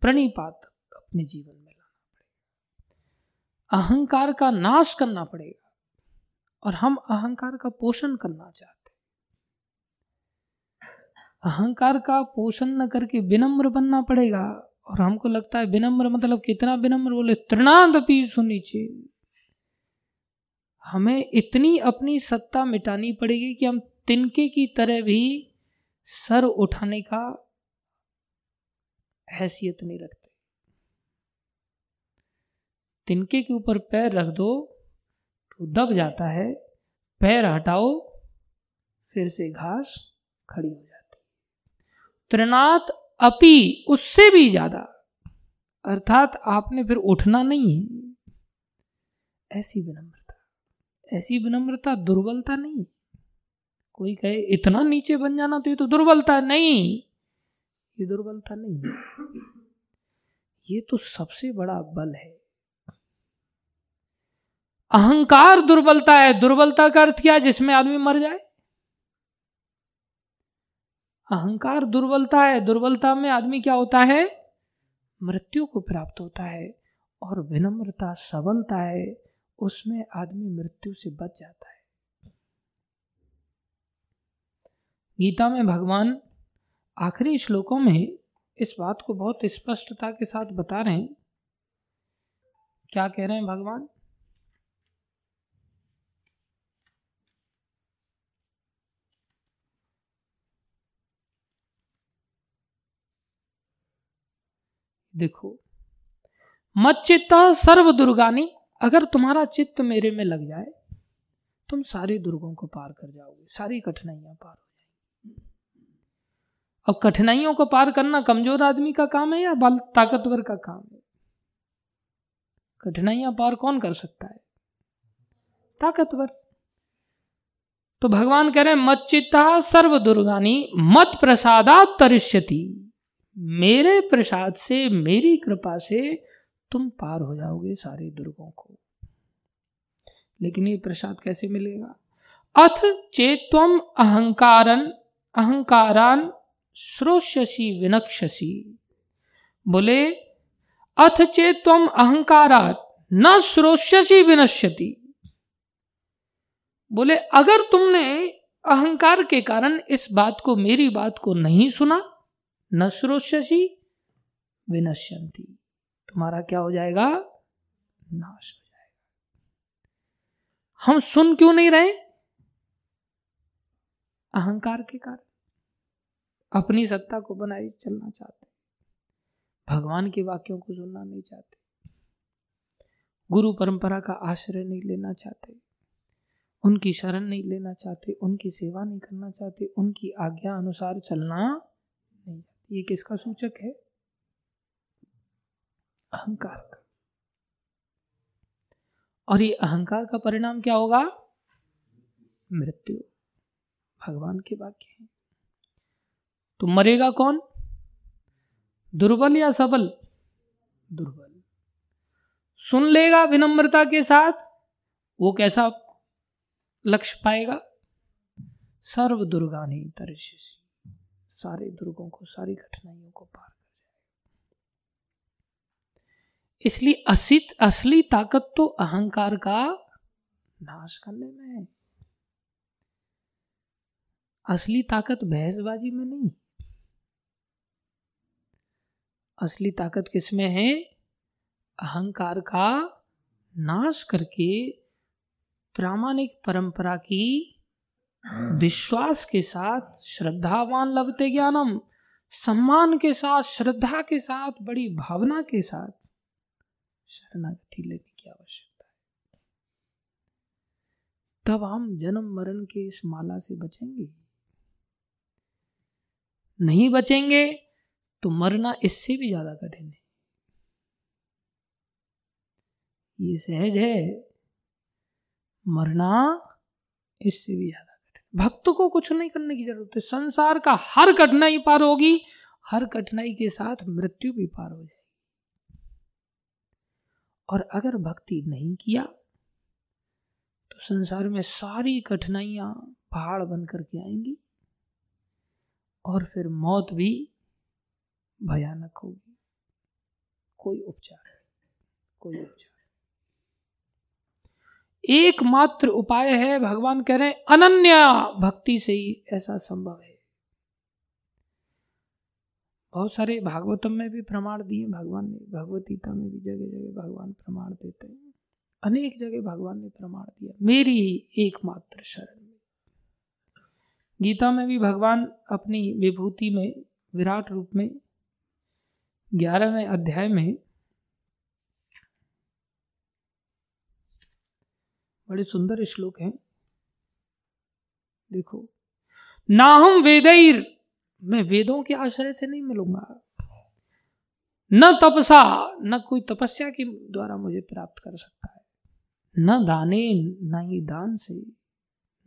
प्रणिपात अपने जीवन में लाना पड़ेगा, अहंकार का नाश करना पड़ेगा, और हम अहंकार का पोषण करना चाहते हैं। अहंकार का पोषण न करके विनम्र बनना पड़ेगा। और हमको लगता है विनम्र मतलब कितना विनम्र, बोले तृणादपि सुनीचे। हमें इतनी अपनी सत्ता मिटानी पड़ेगी कि हम तिनके की तरह भी सर उठाने का हैसियत नहीं रखते। तिनके के ऊपर पैर रख दो तो दब जाता है, पैर हटाओ फिर से घास खड़ी हो जाती। तृणात अपि, उससे भी ज्यादा, अर्थात आपने फिर उठना नहीं है। ऐसी विनम्रता दुर्बलता नहीं। कोई कहे इतना नीचे बन जाना तो ये तो दुर्बलता नहीं, ये दुर्बलता नहीं, ये तो सबसे बड़ा बल है। अहंकार दुर्बलता है। दुर्बलता का अर्थ क्या? जिसमें आदमी मर जाए। अहंकार दुर्बलता है। दुर्बलता में आदमी क्या होता है? मृत्यु को प्राप्त होता है। और विनम्रता सबलता है, उसमें आदमी मृत्यु से बच जाता है। गीता में भगवान आखिरी श्लोकों में इस बात को बहुत स्पष्टता के साथ बता रहे हैं। क्या कह रहे हैं भगवान? देखो, मच्चित्तः सर्व दुर्गानि, अगर तुम्हारा चित्त मेरे में लग जाए तुम सारे दुर्गों को पार कर जाओगे, सारी कठिनाइयां पार हो जाएंगी। अब कठिनाइयों को पार करना कमजोर आदमी का काम है या ताकतवर का काम है? कठिनाइयां पार कौन कर सकता है? ताकतवर। तो भगवान कह रहे हैं मच्चित्तः सर्व दुर्गानि मत प्रसादात् तरिष्यति, मेरे प्रसाद से, मेरी कृपा से तुम पार हो जाओगे सारे दुर्गों को। लेकिन ये प्रसाद कैसे मिलेगा? अथ चेत्वम अहंकारान् श्रोष्यसि विनक्ष्यसि। बोले अथ चेत्वम अहंकारात् न श्रोष्यसि विनश्यति। बोले अगर तुमने अहंकार के कारण इस बात को, मेरी बात को नहीं सुना, न श्रोष्यसि विनश्यन्ति, तुम्हारा क्या हो जाएगा? नाश हो जाएगा। हम सुन क्यों नहीं रहे? अहंकार के कारण। अपनी सत्ता को बनाए चलना चाहते, भगवान के वाक्यों को सुनना नहीं चाहते, गुरु परंपरा का आश्रय नहीं लेना चाहते, उनकी शरण नहीं लेना चाहते, उनकी सेवा नहीं करना चाहते, उनकी आज्ञा अनुसार चलना नहीं। ये किसका सूचक है? अहंकार का। और ये अहंकार का परिणाम क्या होगा? मृत्यु। भगवान के वाक्य हैं। तो मरेगा कौन? दुर्बल या सबल? दुर्बल। सुन लेगा विनम्रता के साथ, वो कैसा लक्ष्य पाएगा? सर्व दुर्गानि तरिष्यसि, सारे दुर्गों को, सारी कठिनाइयों को पार कर जाएगा। इसलिए असली ताकत तो अहंकार का नाश करने में है। असली ताकत बहसबाजी में नहीं। असली ताकत किसमें है? अहंकार का नाश करके प्रामाणिक परंपरा की विश्वास के साथ, श्रद्धावान लभते ज्ञानम, सम्मान के साथ, श्रद्धा के साथ, बड़ी भावना के साथ शरणागति लेने की आवश्यकता है। तब हम जन्म मरण के इस माला से बचेंगे। नहीं बचेंगे तो मरना इससे भी ज्यादा कठिन है। ये सहज है, मरना इससे भी ज्यादा। भक्त को कुछ नहीं करने की जरूरत है। संसार का हर कठिनाई पार होगी हर कठिनाई के साथ मृत्यु भी पार हो जाएगी। और अगर भक्ति नहीं किया तो संसार में सारी कठिनाइयां पहाड़ बन करके आएंगी और फिर मौत भी भयानक होगी। कोई उपचार एकमात्र उपाय है, भगवान कह रहे हैं अनन्या भक्ति से ही ऐसा संभव है। बहुत सारे भागवतम में भी प्रमाण दिए भगवान ने, भगवद्गीता में भी जगह जगह भगवान प्रमाण देते हैं, अनेक जगह भगवान ने प्रमाण दिया मेरी एकमात्र शरण। गीता में भी भगवान अपनी विभूति में विराट रूप में 11वें अध्याय में बड़े सुंदर श्लोक हैं, देखो, नाहम वेदैर, मैं वेदों के आश्रय से नहीं मिलूंगा, न तपसा, न कोई तपस्या के द्वारा मुझे प्राप्त कर सकता है, न दाने, न ही दान से,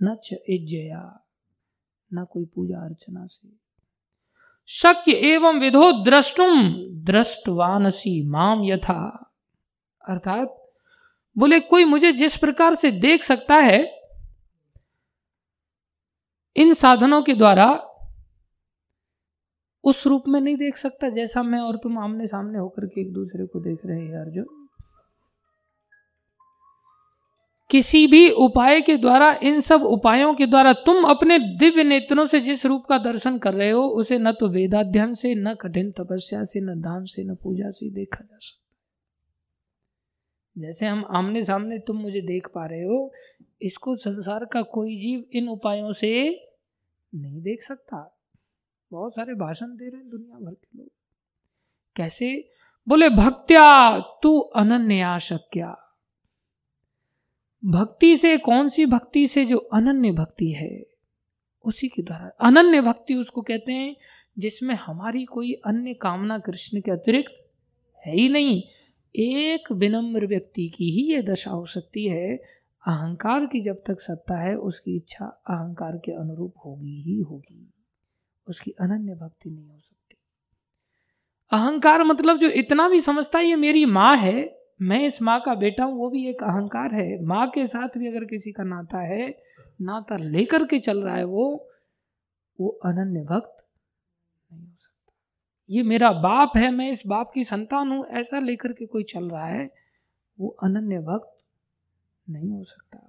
न यज्ञया, ना कोई पूजा अर्चना से, शक्य एवं विधो द्रष्टुम दृष्टवानसी माम यथा, अर्थात बोले कोई मुझे जिस प्रकार से देख सकता है इन साधनों के द्वारा उस रूप में नहीं देख सकता जैसा मैं और तुम आमने सामने होकर के एक दूसरे को देख रहे हैं। अर्जुन, किसी भी उपाय के द्वारा, इन सब उपायों के द्वारा तुम अपने दिव्य नेत्रों से जिस रूप का दर्शन कर रहे हो उसे न तो वेदाध्ययन से, न कठिन तपस्या से, न दान से, न पूजा से देखा जा सकता। जैसे हम आमने सामने तुम मुझे देख पा रहे हो, इसको संसार का कोई जीव इन उपायों से नहीं देख सकता। बहुत सारे भाषण दे रहे हैं दुनिया भर के लोग, कैसे बोले, भक्त्या तू अनन्या शक्या, भक्ति से, कौन सी भक्ति से, जो अनन्य भक्ति है उसी के द्वारा। अनन्य भक्ति उसको कहते हैं जिसमें हमारी कोई अन्य कामना कृष्ण के अतिरिक्त है ही नहीं। एक विनम्र व्यक्ति की ही ये दशा हो सकती है, अहंकार की जब तक सत्ता है उसकी इच्छा अहंकार के अनुरूप होगी ही होगी, उसकी अनन्य भक्ति नहीं हो सकती। अहंकार मतलब जो इतना भी समझता है ये मेरी माँ है, मैं इस माँ का बेटा हूँ, वो भी एक अहंकार है। माँ के साथ भी अगर किसी का नाता है, नाता लेकर के चल रहा है, वो अनन्य भक्त नहीं हो सकता। ये मेरा बाप है, मैं इस बाप की संतान हूँ, ऐसा लेकर के कोई चल रहा है, वो अनन्य भक्त नहीं हो सकता।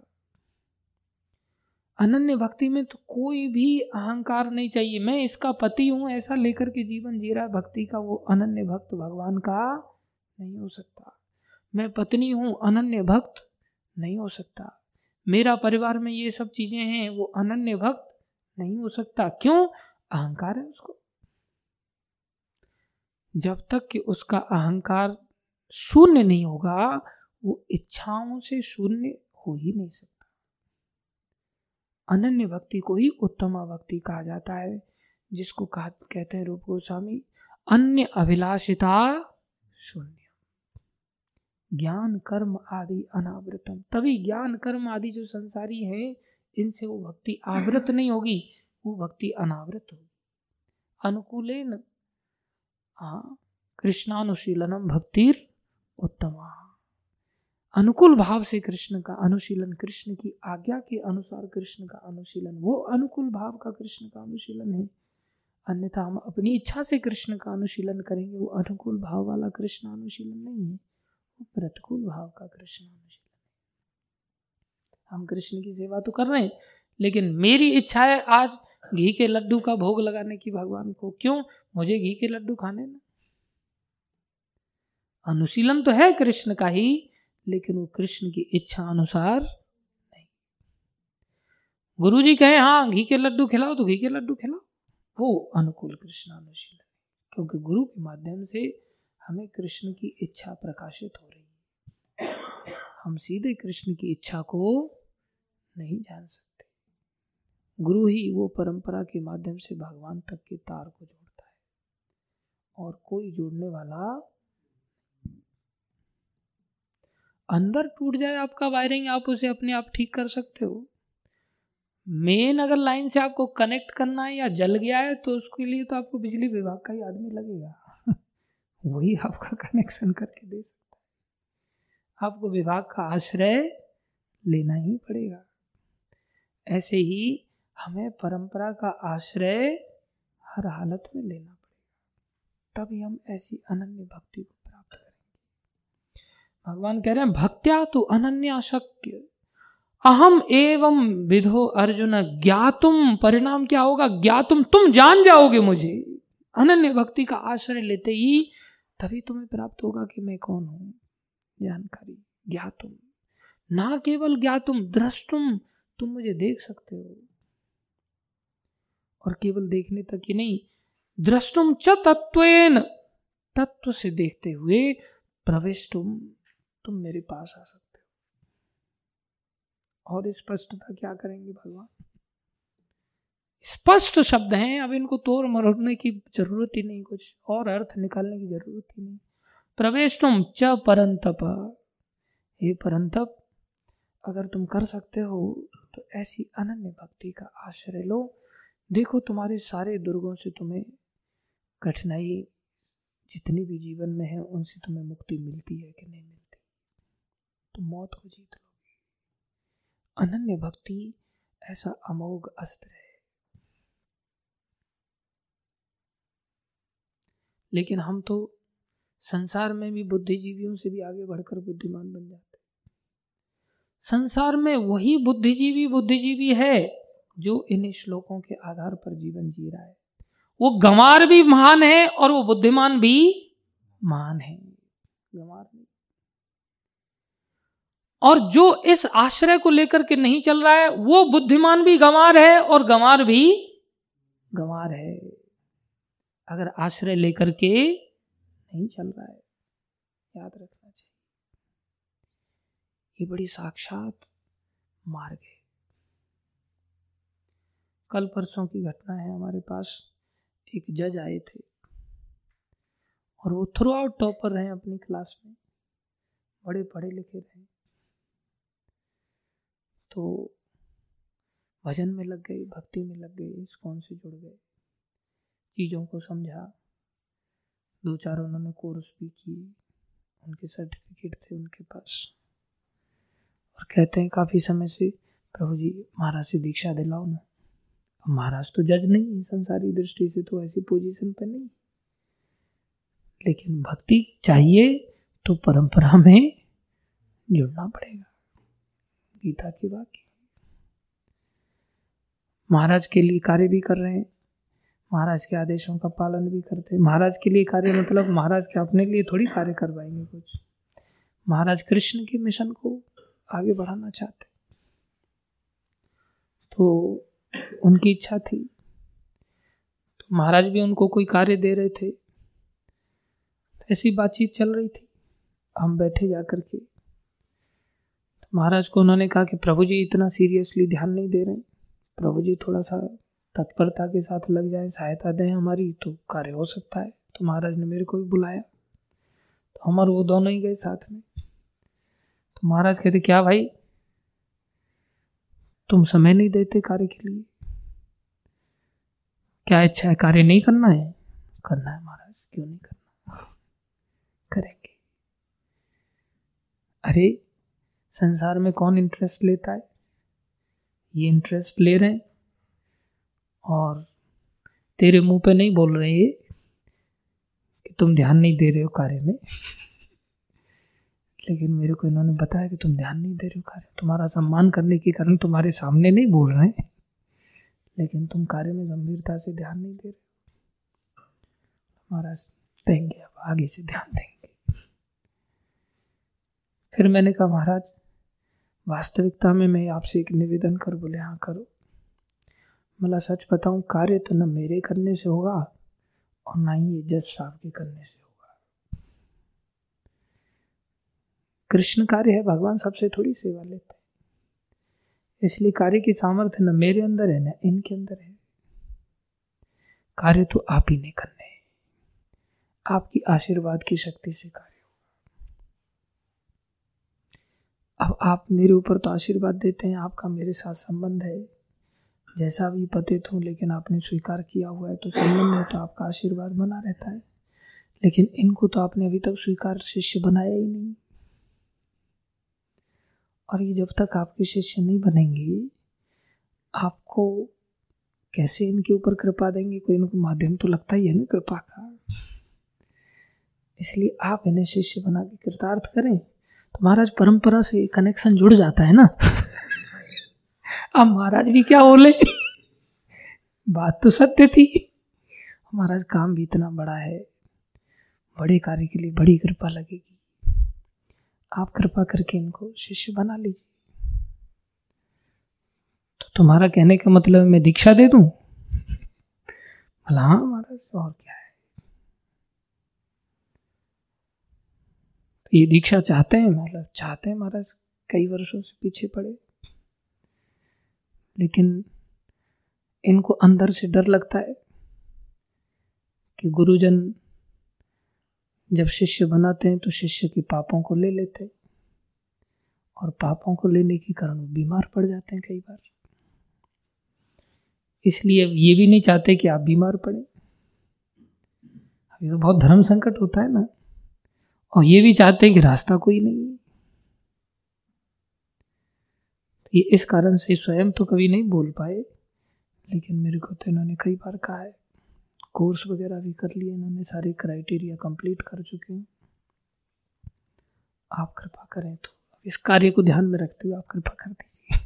अनन्य भक्ति में तो कोई भी अहंकार नहीं चाहिए। मैं इसका पति हूँ ऐसा लेकर के जीवन जी रहा है भक्ति का, वो अनन्य भक्त भगवान का नहीं हो सकता। मैं पत्नी हूँ, अनन्य भक्त नहीं हो सकता। मेरा परिवार में ये सब चीजें हैं, वो अनन्य भक्त नहीं हो सकता। क्यों? अहंकार है उसको। जब तक कि उसका अहंकार शून्य नहीं होगा, वो इच्छाओं से शून्य हो ही नहीं सकता। अनन्य भक्ति को ही उत्तम भक्ति कहा जाता है, जिसको कहते हैं रूप गोस्वामी, अन्य अभिलाषिता शून्य ज्ञान कर्म आदि अनावृतम। तभी ज्ञान कर्म आदि जो संसारी हैं इनसे वो भक्ति आवृत नहीं होगी, वो भक्ति अनावृत होगी। अनुकूलेन कृष्णानुशीलनम भक्तिर उत्तमा, अनुकूल भाव से कृष्ण का अनुशीलन, कृष्ण की आज्ञा के अनुसार कृष्ण का अनुशीलन, वो अनुकूल भाव का कृष्ण का अनुशीलन है। अन्यथा हम अपनी इच्छा से कृष्ण का अनुशीलन करेंगे, वो अनुकूल भाव वाला कृष्ण अनुशीलन नहीं है, प्रतिकूल भाव का कृष्ण अनुशीलन। हम कृष्ण की सेवा तो कर रहे हैं, लेकिन मेरी इच्छा है आज घी के लड्डू का भोग लगाने की भगवान को। क्यों? मुझे घी के लड्डू खाने ना। अनुशीलन तो है कृष्ण का ही, लेकिन वो कृष्ण की इच्छा अनुसार नहीं। गुरु जी कहे हाँ घी के लड्डू खिलाओ तो घी के लड्डू खिलाओ, वो अनुकूल कृष्ण अनुशीलन, क्योंकि गुरु के माध्यम से हमें कृष्ण की इच्छा प्रकाशित हो रही है। हम सीधे कृष्ण की इच्छा को नहीं जान सकते। गुरु ही वो परंपरा के माध्यम से भगवान तक के तार को जोड़ता है, और कोई जोड़ने वाला। अंदर टूट जाए आपका वायरिंग, आप उसे अपने आप ठीक कर सकते हो। मेन अगर लाइन से आपको कनेक्ट करना है या जल गया है तो उसके लिए तो आपको बिजली विभाग का ही आदमी लगेगा वही आपका कनेक्शन करके दे सकता है। आपको विभाग का आश्रय लेना ही पड़ेगा। ऐसे ही हमें परंपरा का आश्रय हर हालत में लेना पड़ेगा, तभी हम ऐसी अनन्य भक्ति को प्राप्त करेंगे। भगवान कह रहे हैं भक्त्या तु अनन्याशक्य अहम एवं विधो अर्जुन ज्ञातुम। परिणाम क्या होगा? ज्ञातुम, तुम जान जाओगे मुझे। अनन्य भक्ति का आश्रय लेते ही तभी तुम्हें प्राप्त होगा कि मैं कौन हूं, जानकारी। ज्ञातुम, ना केवल ज्ञातुम द्रष्टुम, तुम मुझे देख सकते हो। और केवल देखने तक ही नहीं, द्रष्टुम च तत्त्वेन, तत्व से देखते हुए प्रविष्टुम, तुम मेरे पास आ सकते। और स्पष्टता क्या करेंगे भगवान? स्पष्ट शब्द हैं, अब इनको तोड़ मरोड़ने की जरूरत ही नहीं, कुछ और अर्थ निकालने की जरूरत ही नहीं। प्रवेष्टुम च परंतप, हे परंतप अगर तुम कर सकते हो तो ऐसी अनन्य भक्ति का आश्रय लो। देखो तुम्हारे सारे दुर्गों से तुम्हें कठिनाई जितनी भी जीवन में है उनसे तुम्हें मुक्ति मिलती है कि नहीं मिलती, तो मौत को जीत लो। अनन्य भक्ति ऐसा अमोघ अस्त्र है, लेकिन हम तो संसार में भी बुद्धिजीवियों से भी आगे बढ़कर बुद्धिमान बन जाते हैं। संसार में वही बुद्धिजीवी है जो इन श्लोकों के आधार पर जीवन जी रहा है। वो गंवार भी महान है और वो बुद्धिमान भी महान है। गंवार भी, और जो इस आश्रय को लेकर के नहीं चल रहा है वो बुद्धिमान भी गंवार है और गंवार भी गंवार है। अगर आश्रय लेकर के नहीं चल रहा है, याद रखना चाहिए। ये बड़ी साक्षात मार्ग है। कल परसों की घटना है, हमारे पास एक जज आए थे और वो थ्रू आउट टॉपर रहे अपनी क्लास में, बड़े पढ़े लिखे रहे, तो भजन में लग गए, भक्ति में लग गए, इस्कॉन से जुड़ गए, चीज़ों को समझा। दो चार उन्होंने कोर्स भी की, उनके सर्टिफिकेट थे उनके पास, और कहते हैं काफ़ी समय से प्रभु जी महाराज से दीक्षा दिलाओ ना। अब महाराज तो जज नहीं है, संसारी दृष्टि से तो ऐसी पोजीशन पर नहीं, लेकिन भक्ति चाहिए तो परंपरा में जुड़ना पड़ेगा। गीता की वाक्य महाराज के लिए कार्य भी कर रहे हैं, महाराज के आदेशों का पालन भी करते हैं। महाराज के लिए कार्य मतलब महाराज के अपने लिए थोड़ी कार्य करवाएंगे कुछ, महाराज कृष्ण के मिशन को आगे बढ़ाना चाहते, तो उनकी इच्छा थी, तो महाराज भी उनको कोई कार्य दे रहे थे। ऐसी बातचीत चल रही थी, हम बैठे जाकर के महाराज को उन्होंने कहा कि प्रभु जी इतना सीरियसली ध्यान नहीं दे रहे, प्रभु जी थोड़ा सा तत्परता के साथ लग जाए, सहायता दें हमारी तो कार्य हो सकता है। तो महाराज ने मेरे को भी बुलाया, तो हम और वो दोनों ही गए साथ में। तो महाराज कहते क्या भाई तुम समय नहीं देते कार्य के लिए, क्या इच्छा है? कार्य नहीं करना है? करना है महाराज, क्यों नहीं करना, करेंगे। अरे संसार में कौन इंटरेस्ट लेता है? ये इंटरेस्ट ले रहे हैं और तेरे मुंह पे नहीं बोल रहे ये कि तुम ध्यान नहीं दे रहे हो कार्य में, लेकिन मेरे को इन्होंने बताया कि तुम ध्यान नहीं दे रहे हो कार्य, तुम्हारा सम्मान करने के कारण तुम्हारे सामने नहीं बोल रहे हैं, लेकिन तुम कार्य में गंभीरता से ध्यान नहीं दे रहे। हमारा देंगे, अब आगे से ध्यान देंगे। फिर मैंने कहा महाराज वास्तविकता में मैं आपसे एक निवेदन कर, बोले हाँ करो। मला सच बताऊं, कार्य तो न मेरे करने से होगा और ना ही ये जज साहब के करने से होगा। कृष्ण कार्य है, भगवान सबसे थोड़ी सेवा लेते हैं, इसलिए कार्य की सामर्थ्य न मेरे अंदर है न इनके अंदर है। कार्य तो आप ही ने करने हैं, आपकी आशीर्वाद की शक्ति से कार्य। अब आप मेरे ऊपर तो आशीर्वाद देते हैं, आपका मेरे साथ संबंध है, जैसा भी पतित हो लेकिन आपने स्वीकार किया हुआ है तो संबंध है तो आपका आशीर्वाद बना रहता है, लेकिन इनको तो आपने अभी तक स्वीकार शिष्य बनाया ही नहीं। और ये जब तक आपके शिष्य नहीं बनेंगे आपको कैसे इनके ऊपर कृपा देंगे, कोई इनको माध्यम तो लगता ही है ना कृपा का। इसलिए आप इन्हें शिष्य बना के कृतार्थ करें। तो महाराज परंपरा से कनेक्शन जुड़ जाता है ना। अब महाराज भी क्या बोले, बात तो सत्य थी। महाराज काम भी इतना बड़ा है, बड़े कार्य के लिए बड़ी कृपा लगेगी। आप कृपा करके इनको शिष्य बना लीजिए। तो तुम्हारा कहने का मतलब मैं दीक्षा दे दूं? भला हाँ महाराज, और क्या है। तो ये दीक्षा चाहते हैं, मतलब चाहते हैं महाराज, कई वर्षों से पीछे पड़े, लेकिन इनको अंदर से डर लगता है कि गुरुजन जब शिष्य बनाते हैं तो शिष्य के पापों को ले लेते हैं और पापों को लेने के कारण वो बीमार पड़ जाते हैं कई बार। इसलिए ये भी नहीं चाहते कि आप बीमार पड़े, अभी तो बहुत धर्म संकट होता है ना। और ये भी चाहते हैं कि रास्ता कोई नहीं है। ये इस कारण से स्वयं तो कभी नहीं बोल पाए, लेकिन मेरे को तो इन्होंने कई बार कहा है, कोर्स वगैरह भी कर लिए इन्होंने, सारे क्राइटेरिया कंप्लीट कर चुके हैं। आप कृपा करें तो इस कार्य को ध्यान में रखते हुए आप कृपा कर दीजिए।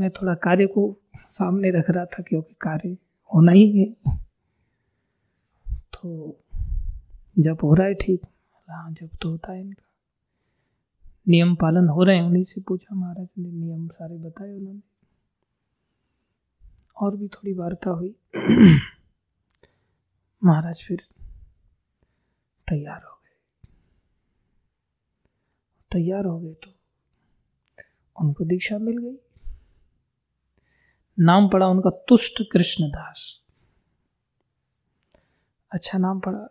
मैं थोड़ा कार्य को सामने रख रहा था क्योंकि कार्य होना ही है। तो जब हो रहा है ठीक, हाँ जब तो होता है, इनका नियम पालन हो रहे हैं, उन्हीं से पूछा महाराज ने, नियम सारे बताए उन्होंने। और भी थोड़ी वार्ता हुई। महाराज फिर तैयार हो गए। तैयार हो गए तो उनको दीक्षा मिल गई। नाम पड़ा उनका तुष्ट कृष्णदास, अच्छा नाम पड़ा।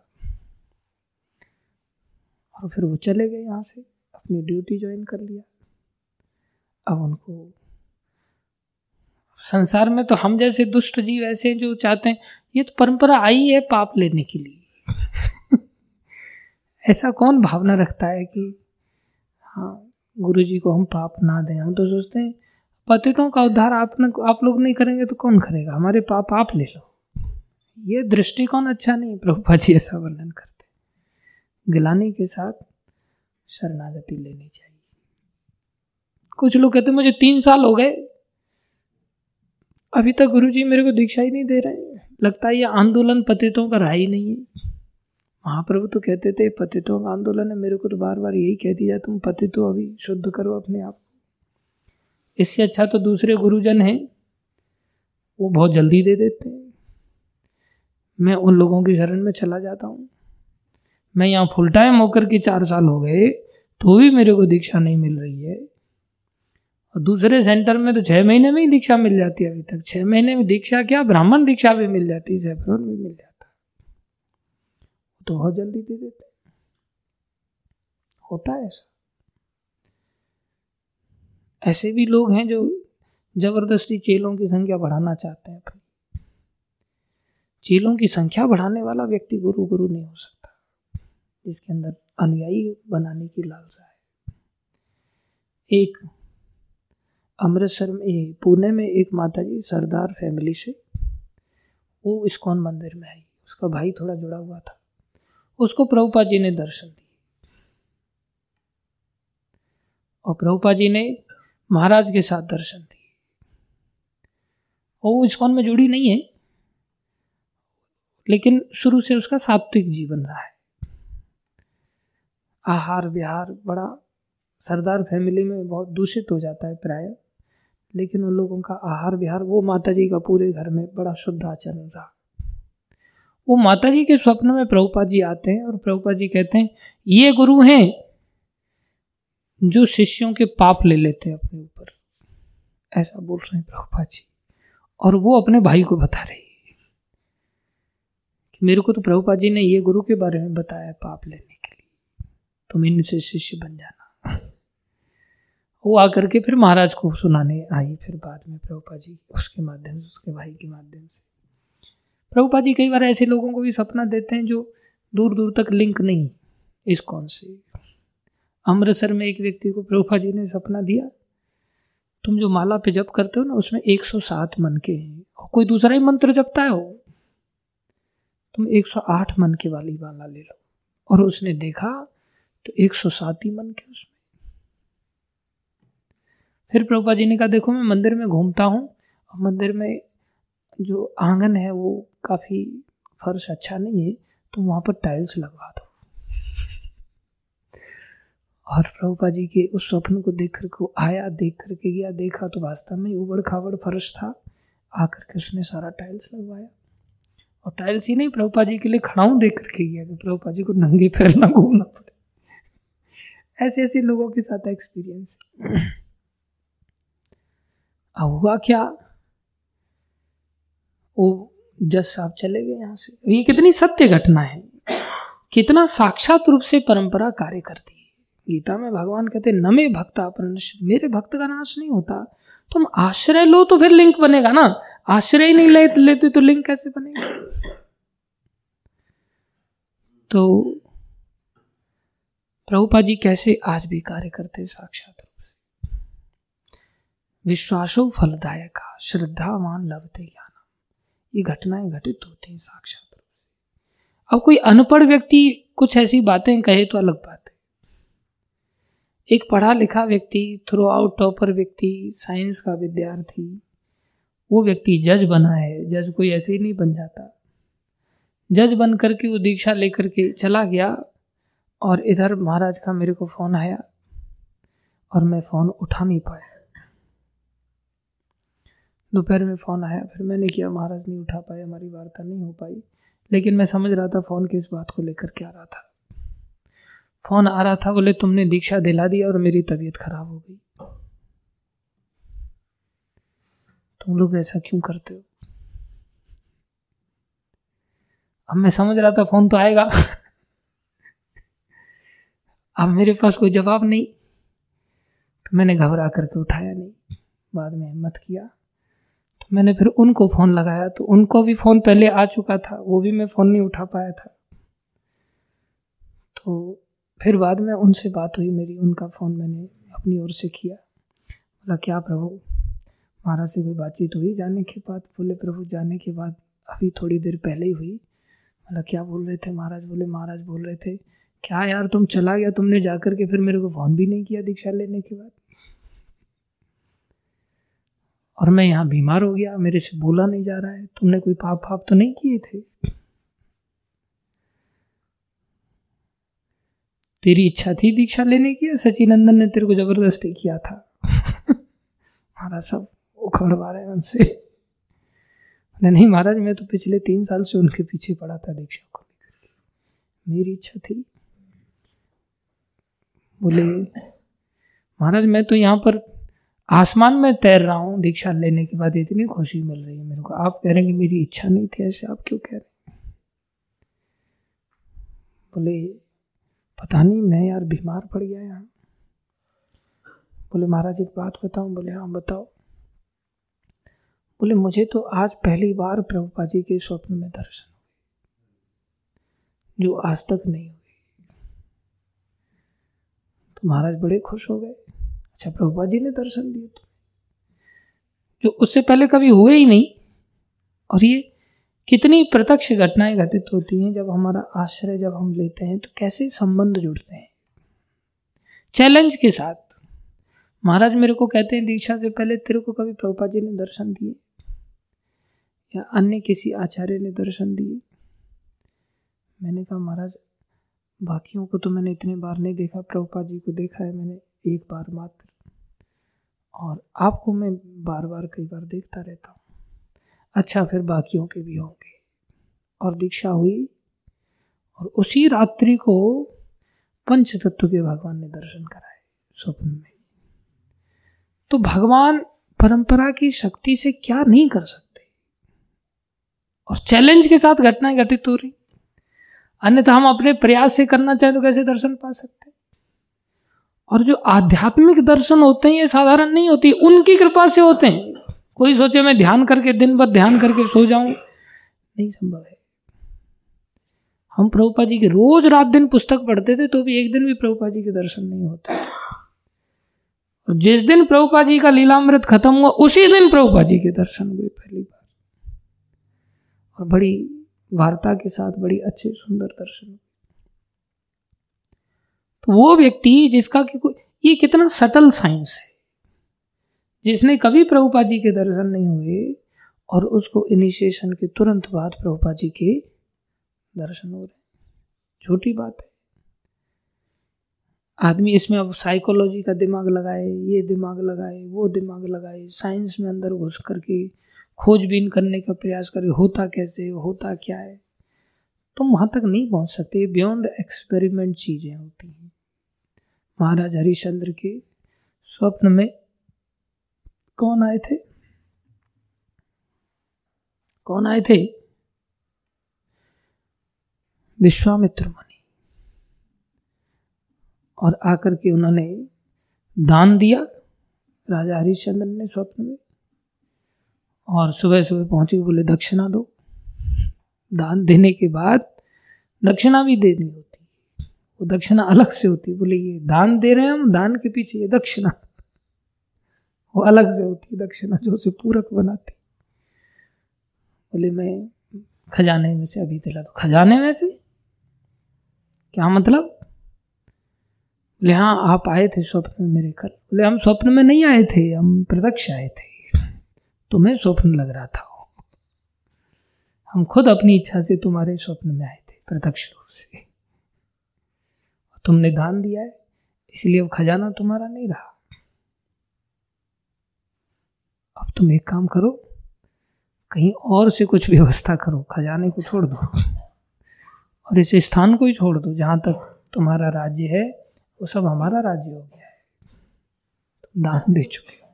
और फिर वो चले गए यहाँ से, अपनी ड्यूटी ज्वाइन कर लिया। अब उनको संसार में तो हम जैसे दुष्ट जीव ऐसे जो चाहते हैं, ये तो परंपरा आई है पाप लेने के लिए। ऐसा कौन भावना रखता है कि हाँ गुरुजी को हम पाप ना दें। हम तो सोचते हैं पतितों का उद्धार आप लोग नहीं करेंगे तो कौन करेगा, हमारे पाप आप ले लो। ये दृष्टिकोण अच्छा नहीं, प्रभुपाद जी ऐसा वर्णन करते। गिलानी के साथ शरणागति लेनी चाहिए। कुछ लोग कहते मुझे 3 साल हो गए, अभी तक गुरुजी मेरे को दीक्षा ही नहीं दे रहे। लगता है ये आंदोलन पतितों का रहा ही नहीं है। महाप्रभु तो कहते थे पतितों का आंदोलन है, मेरे को तो बार बार यही कह दिया तुम पतितो अभी शुद्ध करो अपने आप। इससे अच्छा तो दूसरे गुरुजन हैं, वो बहुत जल्दी दे देते हैं, मैं उन लोगों की शरण में चला जाता हूँ। मैं यहाँ फुल टाइम होकर के 4 साल हो गए तो भी मेरे को दीक्षा नहीं मिल रही है, और दूसरे सेंटर में तो 6 महीने में ही दीक्षा मिल जाती है। अभी तक 6 महीने में दीक्षा क्या, ब्राह्मण दीक्षा भी मिल जाती है, सैफरन भी मिल जाता है, तो बहुत जल्दी दे देते, होता है ऐसा। ऐसे भी लोग हैं जो जबरदस्ती चेलों की संख्या बढ़ाना चाहते हैं। चेलों की संख्या बढ़ाने वाला व्यक्ति गुरु नहीं हो सकता, जिसके अंदर अनुयायी बनाने की लालसा है। एक अमृतसर में, पुणे में एक माताजी सरदार फैमिली से, वो इस्कॉन मंदिर में आई, उसका भाई थोड़ा जुड़ा हुआ था, उसको प्रभुपाद जी ने दर्शन दिए। और प्रभुपाद जी ने महाराज के साथ दर्शन दिए। वो इस्कॉन में जुड़ी नहीं है, लेकिन शुरू से उसका सात्विक जीवन रहा है, आहार विहार बड़ा। सरदार फैमिली में बहुत दूषित हो जाता है प्राय, लेकिन उन लोगों का आहार विहार, वो माताजी का पूरे घर में बड़ा शुद्ध आचरण रहा। वो माताजी के स्वप्न में प्रभुपाद जी आते हैं और प्रभुपाद जी कहते हैं ये गुरु हैं जो शिष्यों के पाप ले लेते हैं अपने ऊपर, ऐसा बोल रहे हैं प्रभुपाद जी। और वो अपने भाई को बता रही है कि मेरे को तो प्रभुपाद जी ने ये गुरु के बारे में बताया पाप लेने, तुम इनसे शिष्य बन जाना। वो आकर के फिर महाराज को सुनाने आई। फिर बाद में प्रभुपाद जी उसके माध्यम से, उसके भाई के माध्यम से। प्रभुपाद जी कई बार ऐसे लोगों को भी सपना देते हैं जो दूर दूर तक लिंक नहीं इस्कॉन से। अमृतसर में एक व्यक्ति को प्रभुपाद जी ने सपना दिया, तुम जो माला पे जप करते हो ना उसमें 107 मन के हैं, और कोई दूसरा ही मंत्र जपता है, हो तुम 108 मन के वाली माला ले लो। और उसने देखा तो 107 ही मन के उसमें। फिर प्रभुपाद जी ने कहा, देखो मैं मंदिर में घूमता हूँ और मंदिर में जो आंगन है वो काफ़ी फर्श अच्छा नहीं है, तो वहाँ पर टाइल्स लगवा दो। और प्रभुपाद जी के उस स्वप्न को देख करके आया, देख करके गया, देखा तो वास्तव में उबड़ खाबड़ फर्श था, आकर के उसने सारा टाइल्स लगवाया। और टाइल्स ही नहीं, प्रभुपाद जी के लिए खड़ाऊँ देख करके गया कि प्रभुपाद जी को नंगे पैर ना घूमना पड़े। ऐसे ऐसे लोगों के साथ एक्सपीरियंस। अब हुआ क्या, वो जज साहब चले गए यहाँ से। ये कितनी सत्य घटना है, कितना साक्षात रूप से परंपरा कार्य करती है। गीता में भगवान कहते न मे भक्ता अपरनश्यति, मेरे भक्त का नाश नहीं होता। तुम आश्रय लो तो फिर लिंक बनेगा ना, आश्रय नहीं लेते तो लिंक कैसे बनेगा। तो प्रभुपाद जी कैसे आज भी कार्य करते साक्षात रूप से। विश्वासो फलदायका श्रद्धावान लभते ज्ञान। ये घटनाएं घटित होती हैं साक्षात रूप से। अब कोई अनपढ़ व्यक्ति कुछ ऐसी बातें कहे तो अलग बात है, एक पढ़ा लिखा व्यक्ति, थ्रू आउट टॉपर व्यक्ति, साइंस का विद्यार्थी, वो व्यक्ति जज बना है। जज कोई ऐसे ही नहीं बन जाता। जज बन करके वो दीक्षा लेकर के चला गया, और इधर महाराज का मेरे को फोन आया और मैं फोन उठा नहीं पाया। दोपहर में फ़ोन आया, फिर मैंने किया, महाराज नहीं उठा पाए, हमारी वार्ता नहीं हो पाई। लेकिन मैं समझ रहा था फ़ोन किस बात को लेकर के आ रहा था। फ़ोन आ रहा था, बोले तुमने दीक्षा दिला दी और मेरी तबीयत खराब हो गई। तुम लोग ऐसा क्यों करते हो। अब मैं समझ रहा था फ़ोन तो आएगा। अब मेरे पास कोई जवाब नहीं, तो मैंने घबरा करके उठाया नहीं, बाद में हिम्मत किया। मैंने फिर उनको फ़ोन लगाया, तो उनको भी फ़ोन पहले आ चुका था, वो भी मैं फ़ोन नहीं उठा पाया था। तो फिर बाद में उनसे बात हुई मेरी, उनका फ़ोन मैंने अपनी ओर से किया, बोला क्या प्रभु, महाराज से कोई बातचीत हुई जाने के बाद। बोले प्रभु जाने के बाद अभी थोड़ी देर पहले ही हुई। बोला क्या बोल रहे थे महाराज। बोले महाराज बोल रहे थे क्या यार तुम चला गया, तुमने जा कर के फिर मेरे को फ़ोन भी नहीं किया दीक्षा लेने के बाद, और मैं यहाँ बीमार हो गया, मेरे से बोला नहीं जा रहा है, तुमने कोई पाप फाप तो नहीं किए थे, तेरी इच्छा थी दीक्षा लेने की, सचिनंदन ने तेरे को जबरदस्ती किया था। महाराज सब उखड़वा रहे हैं उनसे। नहीं महाराज, मैं तो पिछले 3 साल से उनके पीछे पड़ा था दीक्षा को लेकर, मेरी इच्छा थी। बोले महाराज मैं तो यहाँ पर आसमान में तैर रहा हूँ, दीक्षा लेने के बाद इतनी खुशी मिल रही है मेरे को, आप कह रहे हैं कि मेरी इच्छा नहीं थी, ऐसे आप क्यों कह रहे हैं। बोले पता नहीं मैं यार बीमार पड़ गया यहाँ। बोले महाराज एक बात बताऊँ। बोले हाँ बताओ। बोले मुझे तो आज पहली बार प्रभुपाद जी के स्वप्न में दर्शन हुए जो आज तक नहीं हुए। तो महाराज बड़े खुश हो गए, अच्छा प्रभुपाद जी ने दर्शन दिए तो जो उससे पहले कभी हुए ही नहीं। और ये कितनी प्रत्यक्ष घटनाएं घटित होती हैं जब हमारा आश्रय जब हम लेते हैं तो कैसे संबंध जुड़ते हैं चैलेंज के साथ। महाराज मेरे को कहते हैं दीक्षा से पहले तेरे को कभी प्रभुपाद जी ने दर्शन दिए या अन्य किसी आचार्य ने दर्शन दिए। मैंने कहा महाराज बाकियों को तो मैंने इतने बार नहीं देखा, प्रभुपाद जी को देखा है मैंने एक बार मात्र, और आपको मैं बार बार कई बार देखता रहता हूँ। अच्छा फिर बाकियों के भी होंगे। और दीक्षा हुई और उसी रात्रि को पंचतत्व के भगवान ने दर्शन कराए स्वप्न में। तो भगवान परंपरा की शक्ति से क्या नहीं कर सकते, और चैलेंज के साथ घटनाएं घटित हो रही, अन्यथा हम अपने प्रयास से करना चाहें तो कैसे दर्शन पा सकते। और जो आध्यात्मिक दर्शन होते हैं ये साधारण नहीं होती, उनकी कृपा से होते हैं। कोई सोचे मैं ध्यान करके दिन भर ध्यान करके सो जाऊं, नहीं संभव है। हम प्रभुपाद जी के रोज रात दिन पुस्तक पढ़ते थे तो भी एक दिन भी प्रभुपाद जी के दर्शन नहीं होते। और जिस दिन प्रभुपाद जी का लीलामृत खत्म हुआ उसी दिन प्रभुपाद जी के दर्शन हुए पहली बार, और बड़ी वार्ता के साथ बड़ी अच्छे सुंदर दर्शन। तो वो व्यक्ति जिसका कि कोई, ये कितना सटल साइंस है, जिसने कभी प्रभुपाद जी के दर्शन नहीं हुए और उसको इनिशिएशन के तुरंत बाद प्रभुपाद जी के दर्शन हो रहे हैं। छोटी बात है, आदमी इसमें अब साइकोलॉजी का दिमाग लगाए, ये दिमाग लगाए, वो दिमाग लगाए, साइंस में अंदर घुस करके खोजबीन करने का प्रयास करे होता कैसे, होता क्या है, तुम वहाँ तक नहीं पहुँच सकते। बियॉन्ड एक्सपेरिमेंट चीज़ें होती हैं। महाराज हरिश्चंद्र के स्वप्न में कौन आए थे, कौन आए थे? विश्वामित्र मुनि। और आकर के उन्होंने दान दिया राजा हरिश्चंद्र ने स्वप्न में, और सुबह सुबह पहुंचे बोले दक्षिणा दो। दान देने के बाद दक्षिणा भी देनी होती, वो दक्षिणा अलग से होती। बोले ये दान दे रहे हैं हम, दान के पीछे ये दक्षिणा, वो अलग से होती दक्षिणा जो उसे पूरक बनाती। बोले मैं खजाने में से अभी दिला दो। खजाने में से क्या मतलब? बोले हाँ आप आए थे स्वप्न में मेरे घर। बोले हम स्वप्न में नहीं आए थे, हम प्रत्यक्ष आए थे, तुम्हें स्वप्न लग रहा था, हम खुद अपनी इच्छा से तुम्हारे स्वप्न में आए थे प्रत्यक्ष रूप से, तुमने दान दिया है इसलिए वो खजाना तुम्हारा नहीं रहा। अब तुम एक काम करो, कहीं और से कुछ व्यवस्था करो, खजाने को छोड़ दो और इस स्थान को ही छोड़ दो। जहाँ तक तुम्हारा राज्य है वो सब हमारा राज्य हो गया है, तुम दान दे चुके हो।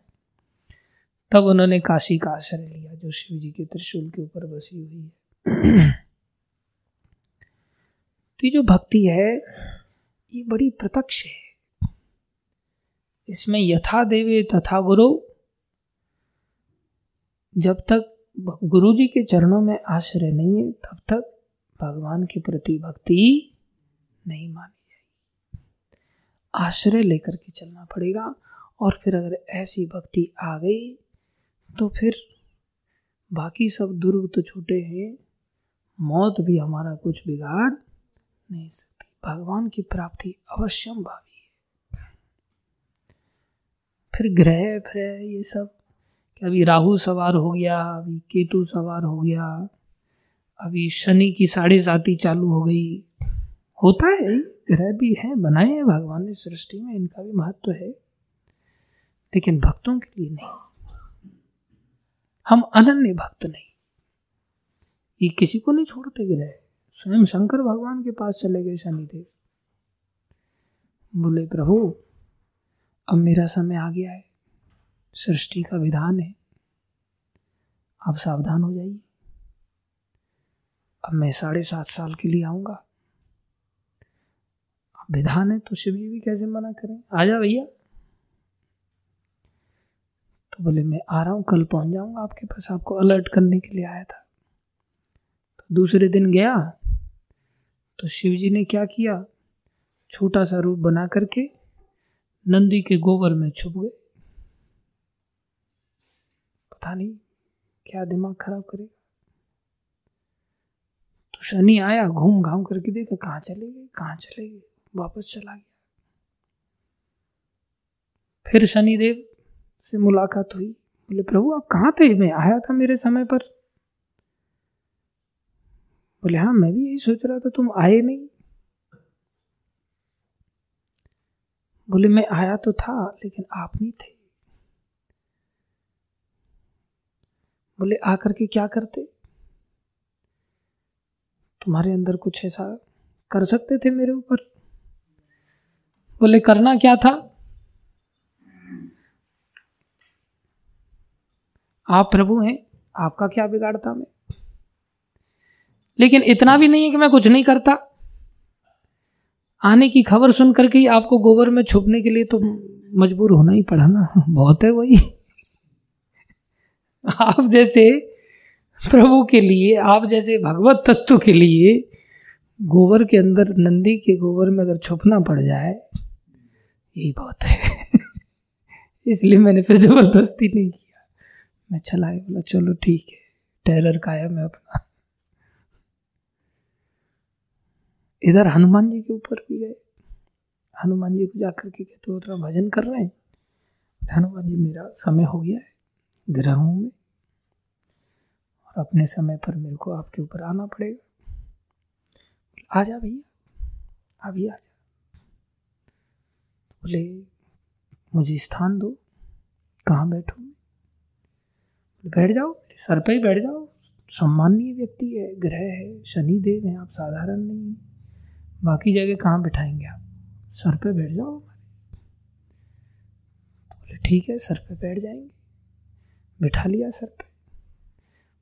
तब उन्होंने काशी का आश्रय लिया जो शिव जी के त्रिशूल के ऊपर बसी हुई है। तो ये जो भक्ति है ये बड़ी प्रत्यक्ष है, इसमें यथा देवे तथा गुरु। जब तक गुरु जी के चरणों में आश्रय नहीं है तब तक भगवान के प्रति भक्ति नहीं मानी जाएगी। आश्रय लेकर के चलना पड़ेगा, और फिर अगर ऐसी भक्ति आ गई तो फिर बाकी सब दुर्ग तो छोटे हैं, मौत भी हमारा कुछ बिगाड़ नहीं सकती। भगवान की प्राप्ति अवश्यम भावी है। फिर ग्रह फ्रह ये सब, कि अभी राहु सवार हो गया, अभी केतु सवार हो गया, अभी शनि की 7.5 चालू हो गई, होता है। ग्रह भी है, बनाए हैं भगवान ने सृष्टि में, इनका भी महत्व है, लेकिन भक्तों के लिए नहीं। हम अनन्य भक्त नहीं, ये किसी को नहीं छोड़ते ग्रह। स्वयं शंकर भगवान के पास चले गए शनिदेव, बोले प्रभु अब मेरा समय आ गया है, सृष्टि का विधान है, आप सावधान हो जाइए, अब मैं 7.5 साल के लिए आऊँगा, अब विधान है। तो शिव जी भी कैसे मना करें, आ जा भैया। तो बोले मैं आ रहा हूँ, कल पहुँच जाऊँगा आपके पास, आपको अलर्ट करने के लिए आया था। तो दूसरे दिन गया तो शिव जी ने क्या किया, छोटा सा रूप बना करके नंदी के गोबर में छुप गए। नहीं क्या दिमाग खराब करेगा। तो शनि आया, घूम घाम करके देखा कहाँ चले गए, कहाँ चले गए, वापस चला गया। फिर शनिदेव से मुलाकात हुई, बोले प्रभु आप कहाँ थे, मैं आया था मेरे समय पर। बोले हाँ मैं भी यही सोच रहा था, तुम आए नहीं। बोले मैं आया तो था लेकिन आप नहीं थे। बोले आकर के क्या करते, तुम्हारे अंदर कुछ ऐसा कर सकते थे मेरे ऊपर। बोले करना क्या था, आप प्रभु हैं, आपका क्या बिगाड़ता मैं, लेकिन इतना भी नहीं है कि मैं कुछ नहीं करता। आने की खबर सुन करके ही आपको गोबर में छुपने के लिए तो मजबूर होना ही पड़ा ना, बहुत है वही। आप जैसे प्रभु के लिए, आप जैसे भगवत तत्व के लिए गोबर के अंदर, नंदी के गोबर में अगर छुपना पड़ जाए, यही बहुत है। इसलिए मैंने फिर जबरदस्ती नहीं किया, मैं चला गया, बोला चलो ठीक है, टेरर कायम है अपना। इधर हनुमान जी के ऊपर भी गए, हनुमान जी को जाकर के कहते हो थोड़ा भजन कर रहे हैं। हनुमान जी, मेरा समय हो गया है ग्रहों में, और अपने समय पर मेरे को आपके ऊपर आना पड़ेगा। आ जा भैया, अभी आ जा। बोले मुझे स्थान दो, कहाँ बैठूं? बैठ जाओ, मेरे सर पे ही बैठ जाओ, सम्माननीय व्यक्ति है, ग्रह है, शनि देव है, आप साधारण नहीं हैं, बाकी जगह कहाँ बिठाएंगे आप, सर पे बैठ जाओ। बोले ठीक है, सर पे बैठ जाएंगे। बिठा लिया सर पे।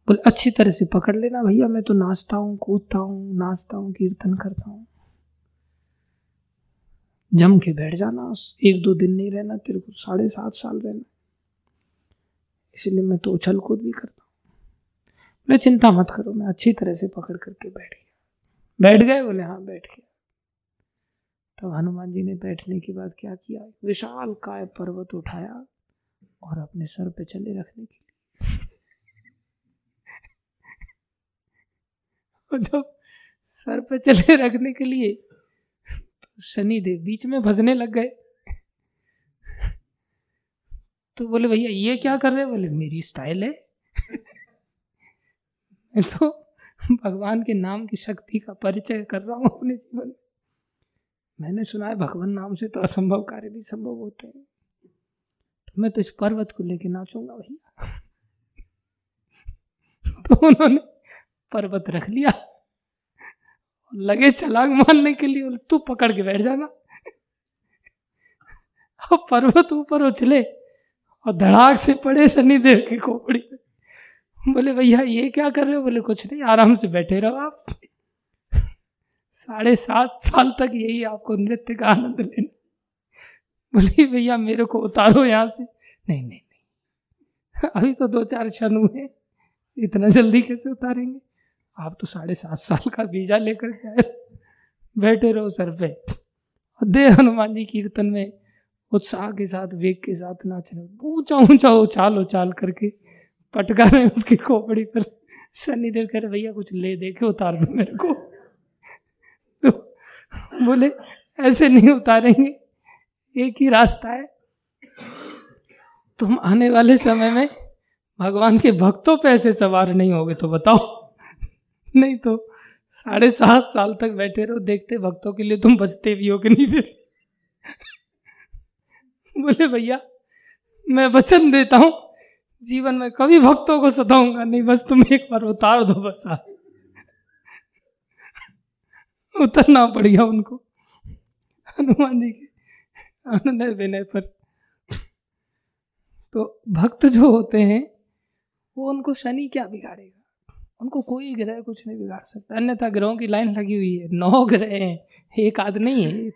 बोले अच्छी तरह से पकड़ लेना भैया, मैं तो नाचता हूँ, कूदता हूँ, नाचता हूँ, कीर्तन करता हूँ, जम के बैठ जाना, 1-2 दिन नहीं रहना, तेरे को 7.5 साल रहना, इसलिए मैं तो उछल कूद भी करता हूँ। बोले चिंता मत करो, मैं अच्छी तरह से पकड़ करके बैठ गया। बैठ गए? बोले हाँ बैठ गया। तब हनुमान जी ने बैठने के बाद क्या किया, विशाल काय पर्वत उठाया और अपने सर पे चले रखने के लिए। और जब सर पे चले रखने के लिए तो शनि देव बीच में फंसने लग गए। तो बोले भैया ये क्या कर रहे? बोले मेरी स्टाइल है, तो भगवान के नाम की शक्ति का परिचय कर रहा हूँ अपने जीवन में। मैंने सुना है भगवान नाम से तो असंभव कार्य भी संभव होते हैं, तो मैं तो इस पर्वत को लेके नाचूंगा भैया। तो उन्होंने पर्वत रख लिया, लगे छलांग मारने के लिए। तू पकड़ के बैठ जाना। अब पर्वत ऊपर उछले और धड़ाक से पड़े शनिदेव की खोपड़ी पे। बोले भैया ये क्या कर रहे हो? बोले कुछ नहीं, आराम से बैठे रहो आप, 7.5 साल तक यही आपको नृत्य का आनंद लेना। बोले भैया मेरे को उतारो यहाँ से। नहीं नहीं नहीं, अभी तो 2-4 क्षण हुए, इतना जल्दी कैसे उतारेंगे? आप तो 7.5 साल का वीजा लेकर जाए, बैठे रहो सर पे। दे हनुमान जी कीर्तन में उत्साह के साथ, वेग के साथ नाच रहे, ऊंचा ऊंचा उछाल उछाल करके पटका रहे उसकी खोपड़ी पर। शनिदेव कह रहे भैया कुछ ले दे के उतार दो मेरे को। तो बोले ऐसे नहीं उतारेंगे, एक ही रास्ता है, तुम आने वाले समय में भगवान के भक्तों पे ऐसे सवार नहीं होगे तो बताओ, नहीं तो 7.5 साल तक बैठे रहो, देखते भक्तों के लिए तुम बचते भी हो कि नहीं। फिर बोले भैया मैं वचन देता हूँ जीवन में कभी भक्तों को सताऊंगा नहीं, बस तुम एक बार उतार दो बस। आज उतरना पड़ गया उनको हनुमान जी के अनुनय विनय पर। तो भक्त जो होते हैं वो, उनको शनि क्या बिगाड़ेगा, उनको कोई ग्रह कुछ नहीं बिगाड़ सकता। अन्यथा ग्रहों की लाइन लगी हुई है, 9 ग्रह हैं, एक आध नहीं है।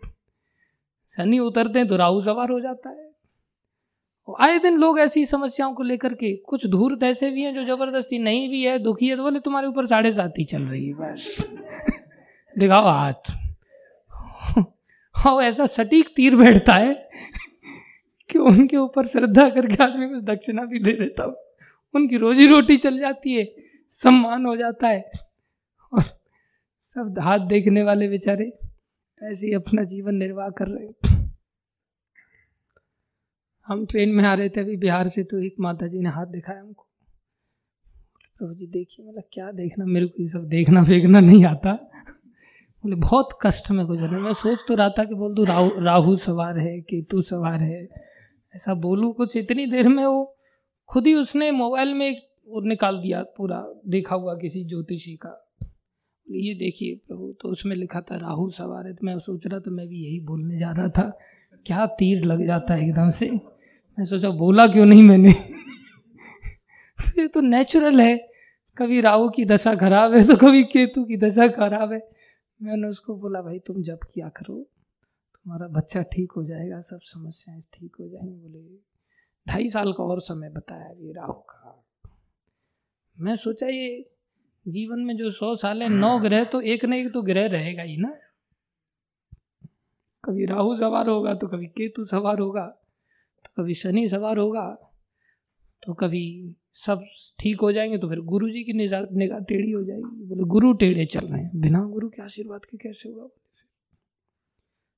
शनि उतरते हैं तो राहु सवार हो जाता है। आए दिन लोग ऐसी समस्याओं को लेकर के, कुछ धूर्त ऐसे भी हैं जो जबरदस्ती नहीं भी है, दुखी है तो बोले तुम्हारे ऊपर 7.5 ही चल रही है बस, दिखाओ हाथ। और ऐसा सटीक तीर बैठता है कि उनके ऊपर श्रद्धा करके आदमी कुछ दक्षिणा भी दे देता हो, उनकी रोजी रोटी चल जाती है, सम्मान हो जाता है। और सब हाथ देखने वाले बेचारे ऐसे ही अपना जीवन निर्वाह कर रहे हैं। हम ट्रेन में आ रहे थे अभी बिहार से, तो एक माता जी ने हाथ दिखाया हमको। प्रभु जी देखिए। मतलब क्या देखना, मेरे को ये सब देखना फेंकना नहीं आता। बोले बहुत कष्ट में गुजरे, मैं सोच तो रहा था कि बोल दूँ राहु सवार है, केतु सवार है, ऐसा बोलूँ कुछ। इतनी देर में वो खुद ही उसने मोबाइल में एक वो निकाल दिया पूरा देखा हुआ किसी ज्योतिषी का। ये देखिए प्रभु, तो उसमें लिखा था राहु सवार है। तो मैं सोच रहा था मैं भी यही बोलने जा रहा था, क्या तीर लग जाता है एकदम से। मैं सोचा बोला क्यों नहीं मैंने। तो ये तो नेचुरल है, कभी राहु की दशा खराब है तो कभी केतु की दशा खराब है। मैंने उसको बोला भाई तुम जप किया करो, हमारा बच्चा ठीक हो जाएगा, सब समस्याएं ठीक हो जाएंगी। बोले 2.5 साल का और समय बताया ये राहु का। मैं सोचा ये जीवन में जो 100 साल है 9 ग्रह तो एक न एक तो ग्रह रहेगा ही ना, कभी राहु सवार होगा तो कभी केतु सवार होगा तो कभी शनि सवार होगा तो कभी सब ठीक हो जाएंगे तो फिर गुरु जी की निगाह टेढ़ी हो जाएगी। बोले गुरु टेढ़े चल रहे हैं, बिना गुरु के आशीर्वाद के कैसे होगा।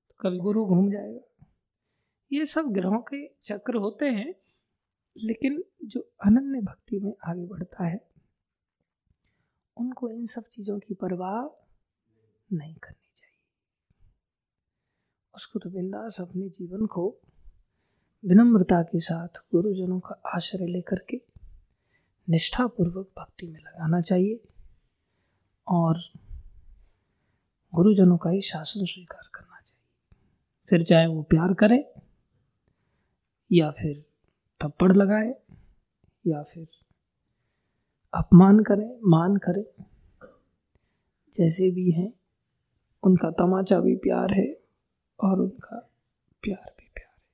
तो कभी गुरु घूम जाएगा। ये सब ग्रहों के चक्र होते हैं, लेकिन जो अनन्य भक्ति में आगे बढ़ता है उनको इन सब चीज़ों की परवाह नहीं करनी चाहिए। उसको तो बिंदास अपने जीवन को विनम्रता के साथ गुरुजनों का आश्रय लेकर के निष्ठापूर्वक भक्ति में लगाना चाहिए और गुरुजनों का ही शासन स्वीकार करना चाहिए। फिर चाहे वो प्यार करें या फिर थप्पड़ लगाए या फिर अपमान करें, मान करें, जैसे भी हैं उनका तमाचा भी प्यार है और उनका प्यार भी प्यार है।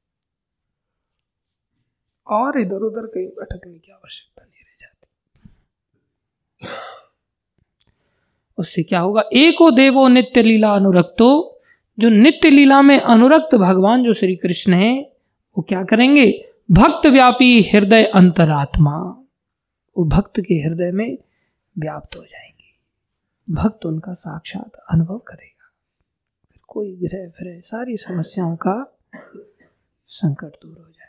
और इधर उधर कहीं भटकने की आवश्यकता नहीं रह जाती। उससे क्या होगा, एको देवो नित्य लीला अनुरक्तो, जो नित्य लीला में अनुरक्त भगवान जो श्री कृष्ण हैं वो क्या करेंगे, भक्त व्यापी हृदय अंतरात्मा, वो भक्त के हृदय में व्याप्त हो जाएंगे। भक्त उनका साक्षात अनुभव करेगा, फिर कोई ग्रह फिर सारी समस्याओं का संकट दूर हो जाएगा।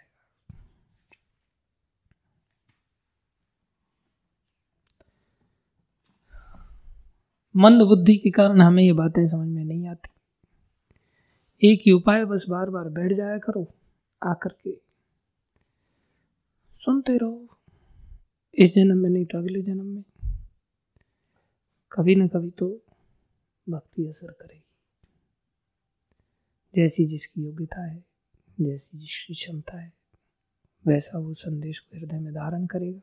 मंद बुद्धि के कारण हमें ये बातें समझ में नहीं आती। एक ही उपाय, बस बार बार बैठ जाया करो, आकर के सुनते रहो। इस जन्म में नहीं तो अगले जन्म में कभी ना कभी तो भक्ति असर करेगी। जैसी जिसकी योग्यता है, जैसी जिसकी क्षमता है, वैसा वो संदेश को हृदय में धारण करेगा,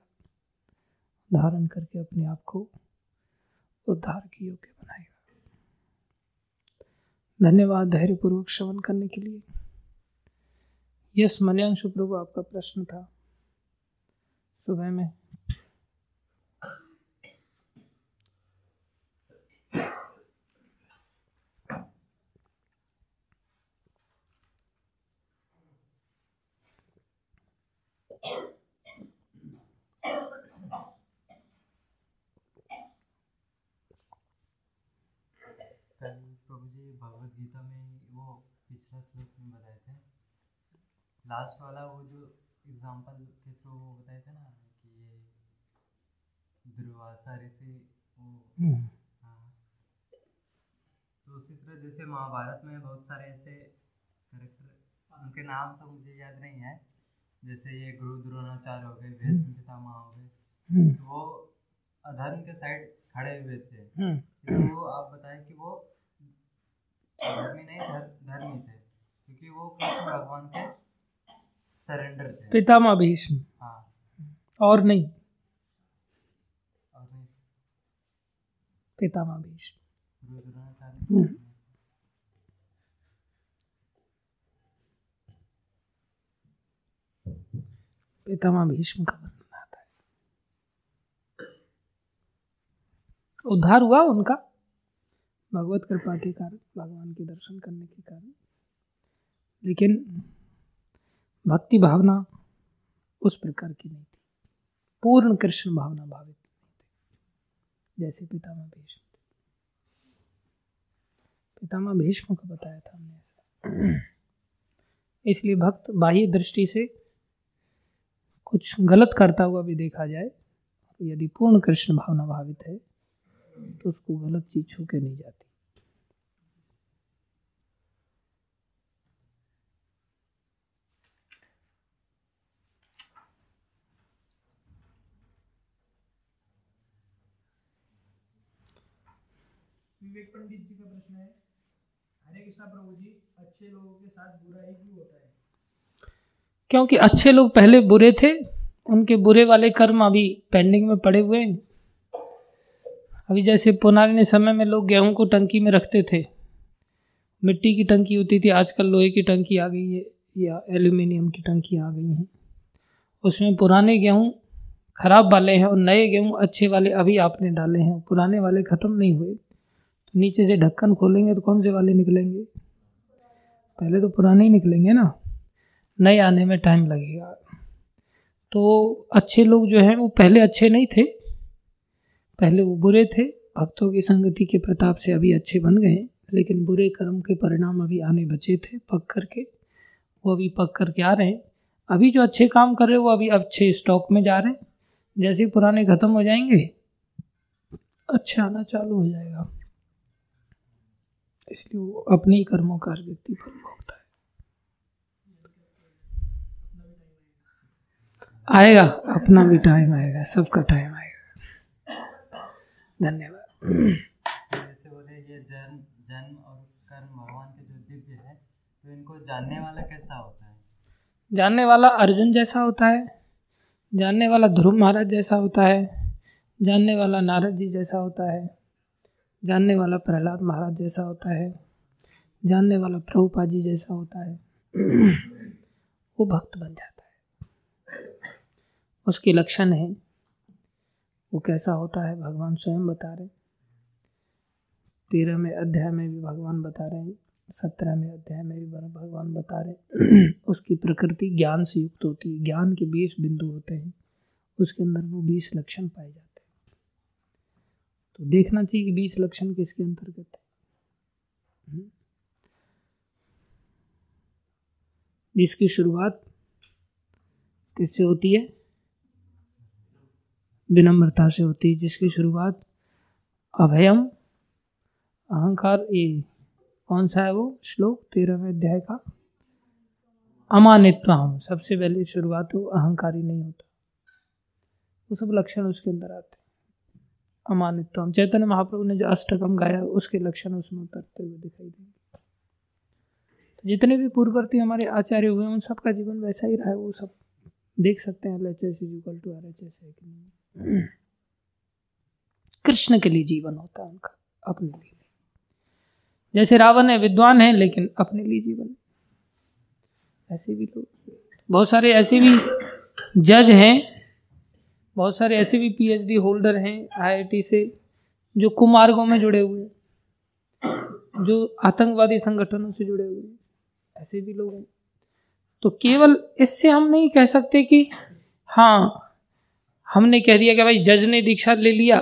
धारण करके अपने आप को उद्धार की योग्य बनाएगा। धन्यवाद धैर्यपूर्वक श्रवण करने के लिए। यस मन्यांशु प्रभु, आपका प्रश्न था सुबह में। प्रभु जी भगवद गीता में वो पिछला श्लोक में बताए थे, लास्ट वाला वो जो एग्जाम्पल के थ्रू वो बताए थे ना कि ये दुर्वासा ऋषि वो, हाँ, तो उसी तरह जैसे महाभारत में बहुत सारे ऐसे कैरेक्टर, उनके नाम तो मुझे याद नहीं है, जैसे ये गुरु द्रोणाचार्य हो गए, भीष्म पितामह हो गए, तो वो अधर्म के साइड खड़े हुए थे। तो वो आप बताएं कि वो धर्मी नहीं धर्मी थे, क्योंकि वो कृष्ण भगवान के सरेंडर थे। पितामह भीष्म, हाँ, और नहीं, पितामह भीष्म, गुरु द्रोणाचार्य। पितामह भीष्म का वर्णन आता है। उद्धार हुआ उनका भगवत कृपा के कारण, भगवान के दर्शन करने के कारण। लेकिन भक्ति भावना उस प्रकार की नहीं थी, पूर्ण कृष्ण भावना भावित नहीं थी जैसे पितामह भीष्म थे। पितामह भीष्म को बताया था हमने ऐसा। इसलिए भक्त बाह्य दृष्टि से कुछ गलत करता हुआ भी देखा जाए, यदि पूर्ण कृष्ण भावना भावित है तो उसको गलत चीज छू के नहीं जाती। विवेक पंडित जी का प्रश्न है, हरे कृष्णा प्रभु जी, अच्छे लोगों के साथ बुरा ही क्यों होता है? क्योंकि अच्छे लोग पहले बुरे थे, उनके बुरे वाले कर्म अभी पेंडिंग में पड़े हुए हैं। अभी जैसे पुराने समय में लोग गेहूं को टंकी में रखते थे, मिट्टी की टंकी होती थी, आजकल लोहे की टंकी आ गई है या एल्यूमिनियम की टंकी आ गई है। उसमें पुराने गेहूं खराब वाले हैं और नए गेहूं अच्छे वाले अभी आपने डाले हैं, पुराने वाले ख़त्म नहीं हुए। तो नीचे से ढक्कन खोलेंगे तो कौन से वाले निकलेंगे? पहले तो पुराने ही निकलेंगे ना, नए आने में टाइम लगेगा। तो अच्छे लोग जो हैं वो पहले अच्छे नहीं थे, पहले वो बुरे थे। भक्तों की संगति के प्रताप से अभी अच्छे बन गए, लेकिन बुरे कर्म के परिणाम अभी आने बचे थे पक करके, वो अभी पक करके आ रहे हैं। अभी जो अच्छे काम कर रहे हैं वो अभी अच्छे स्टॉक में जा रहे हैं। जैसे पुराने ख़त्म हो जाएंगे अच्छे आना चालू हो जाएगा, इसलिए वो अपने ही कर्मों का व्यक्ति फल भोगता है। आएगा, अपना भी टाइम आएगा, सबका टाइम आएगा। धन्यवाद। जैसे बोले ये जन्म और कर्म भगवान के जो दिव्य है, तो इनको जानने वाला कैसा होता है? जानने वाला अर्जुन जैसा होता है, जानने वाला ध्रुव महाराज जैसा होता है, जानने वाला नारद जी जैसा होता है, जानने वाला प्रहलाद महाराज जैसा होता है, जानने वाला प्रभुपाद जी जैसा होता है। वो भक्त बन जाता है। उसके लक्षण है, वो कैसा होता है भगवान स्वयं बता रहे। 13वें अध्याय में भी भगवान बता रहे हैं, 17वें अध्याय में भी भगवान बता रहे। उसकी प्रकृति ज्ञान से युक्त होती है। ज्ञान के 20 बिंदु होते हैं, उसके अंदर वो 20 लक्षण पाए जाते हैं। तो देखना चाहिए कि 20 लक्षण किसके अंतर्गत है। जिसकी शुरुआत किससे होती है? विनम्रता से होती है। जिसकी शुरुआत अभयम अहंकार, ये कौन सा है वो श्लोक 13वें अध्याय का? अमानित्वा हूँ। सबसे पहले शुरुआत हो, अहंकारी नहीं होता, वो सब लक्षण उसके अंदर आते हैं। अमानित्वा, चैतन्य महाप्रभु ने जो अष्टकम गाया उसके लक्षण उसमें उतरते हुए दिखाई देंगे। तो जितने भी पूर्ववर्ती हमारे आचार्य हुए उन सबका जीवन वैसा ही रहा है, वो सब देख सकते हैं। LHS कृष्ण के लिए जीवन होता है उनका, अपने लिए। जैसे रावण है, विद्वान है, लेकिन अपने लिए जीवन। ऐसे भी लोग, बहुत सारे ऐसे भी जज हैं, बहुत सारे ऐसे भी PhD होल्डर हैं IIT से, जो कुमार्गों में जुड़े हुए हैं, जो आतंकवादी संगठनों से जुड़े हुए हैं, ऐसे भी लोग हैं। तो केवल इससे हम नहीं कह सकते कि हाँ हमने कह दिया कि भाई जज ने दीक्षा ले लिया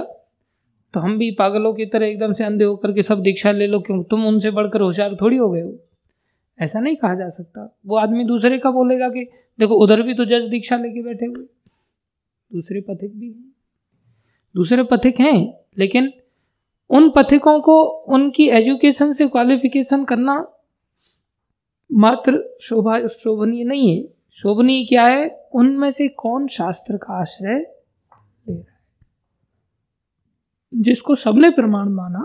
तो हम भी पागलों की तरह एकदम से अंधे होकर के सब दीक्षा ले लो, क्योंकि तुम उनसे बढ़कर होशियार थोड़ी हो गए हो। ऐसा नहीं कहा जा सकता। वो आदमी दूसरे का बोलेगा कि देखो उधर भी तो जज दीक्षा लेके बैठे हुए, दूसरे पथिक भी हैं, दूसरे पथिक हैं, लेकिन उन पथिकों को उनकी एजुकेशन से क्वालिफिकेशन करना मात्र शोभनीय नहीं है। शोभनीय क्या है? उनमें से कौन शास्त्र का आश्रय ले रहा है? जिसको सबने प्रमाण माना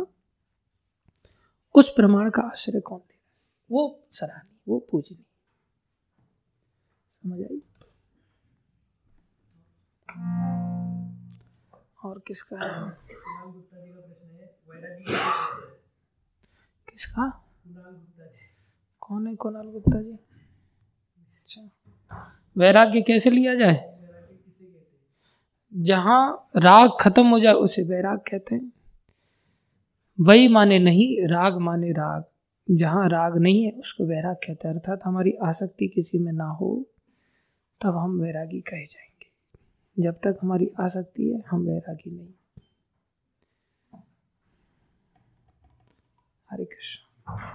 उस प्रमाण का आश्रय कौन ले रहा है? वो सराहनीय, वो पूजनीय। समझ आई? और किसका है? किसका? कौन है? कुणाल गुप्ता जी। अच्छा, वैराग्य कैसे लिया जाए? जहाँ राग खत्म हो जाए उसे वैराग कहते हैं। वही माने नहीं, राग माने राग। जहाँ राग नहीं है उसको वैराग कहते हैं। अर्थात हमारी आसक्ति किसी में ना हो तब हम वैरागी कहे जाएंगे। जब तक हमारी आसक्ति है हम वैरागी नहीं। हरे कृष्ण।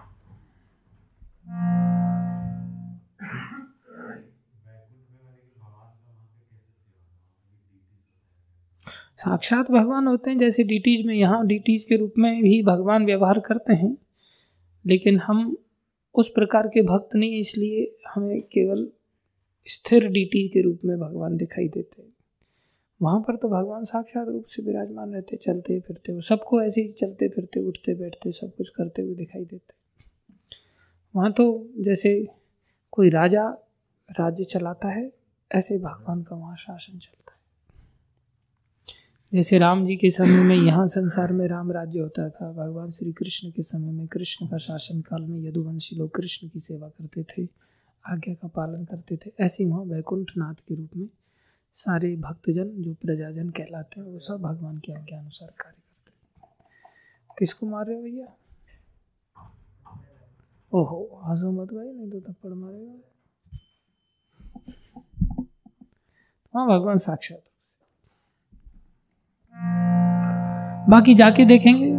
साक्षात भगवान होते हैं। जैसे डीटीज में, यहाँ डीटीज के रूप में भी भगवान व्यवहार करते हैं, लेकिन हम उस प्रकार के भक्त नहीं, इसलिए हमें केवल स्थिर डीटीज के रूप में भगवान दिखाई देते हैं। वहाँ पर तो भगवान साक्षात रूप से विराजमान रहते, चलते फिरते हुए, सबको ऐसे ही चलते फिरते, उठते बैठते, सब कुछ करते हुए दिखाई देते। वहाँ तो जैसे कोई राजा राज्य चलाता है, ऐसे भगवान का वहाँ शासन चलता है। जैसे राम जी के समय में यहाँ संसार में राम राज्य होता था, भगवान श्री कृष्ण के समय में कृष्ण का शासनकाल में यदुवंशी लोग कृष्ण की सेवा करते थे, आज्ञा का पालन करते थे, ऐसे वहाँ वैकुंठ नाथ के रूप में सारे भक्तजन जो प्रजाजन कहलाते हैं वो सब भगवान की आज्ञा अनुसार कार्य करते हैं। किसको मार रहे हो भैया? ओहो हंसो मत भाई, नहीं तो थप्पड़ मारेगा। हाँ भगवान साक्षात। बाकी जाके देखेंगे।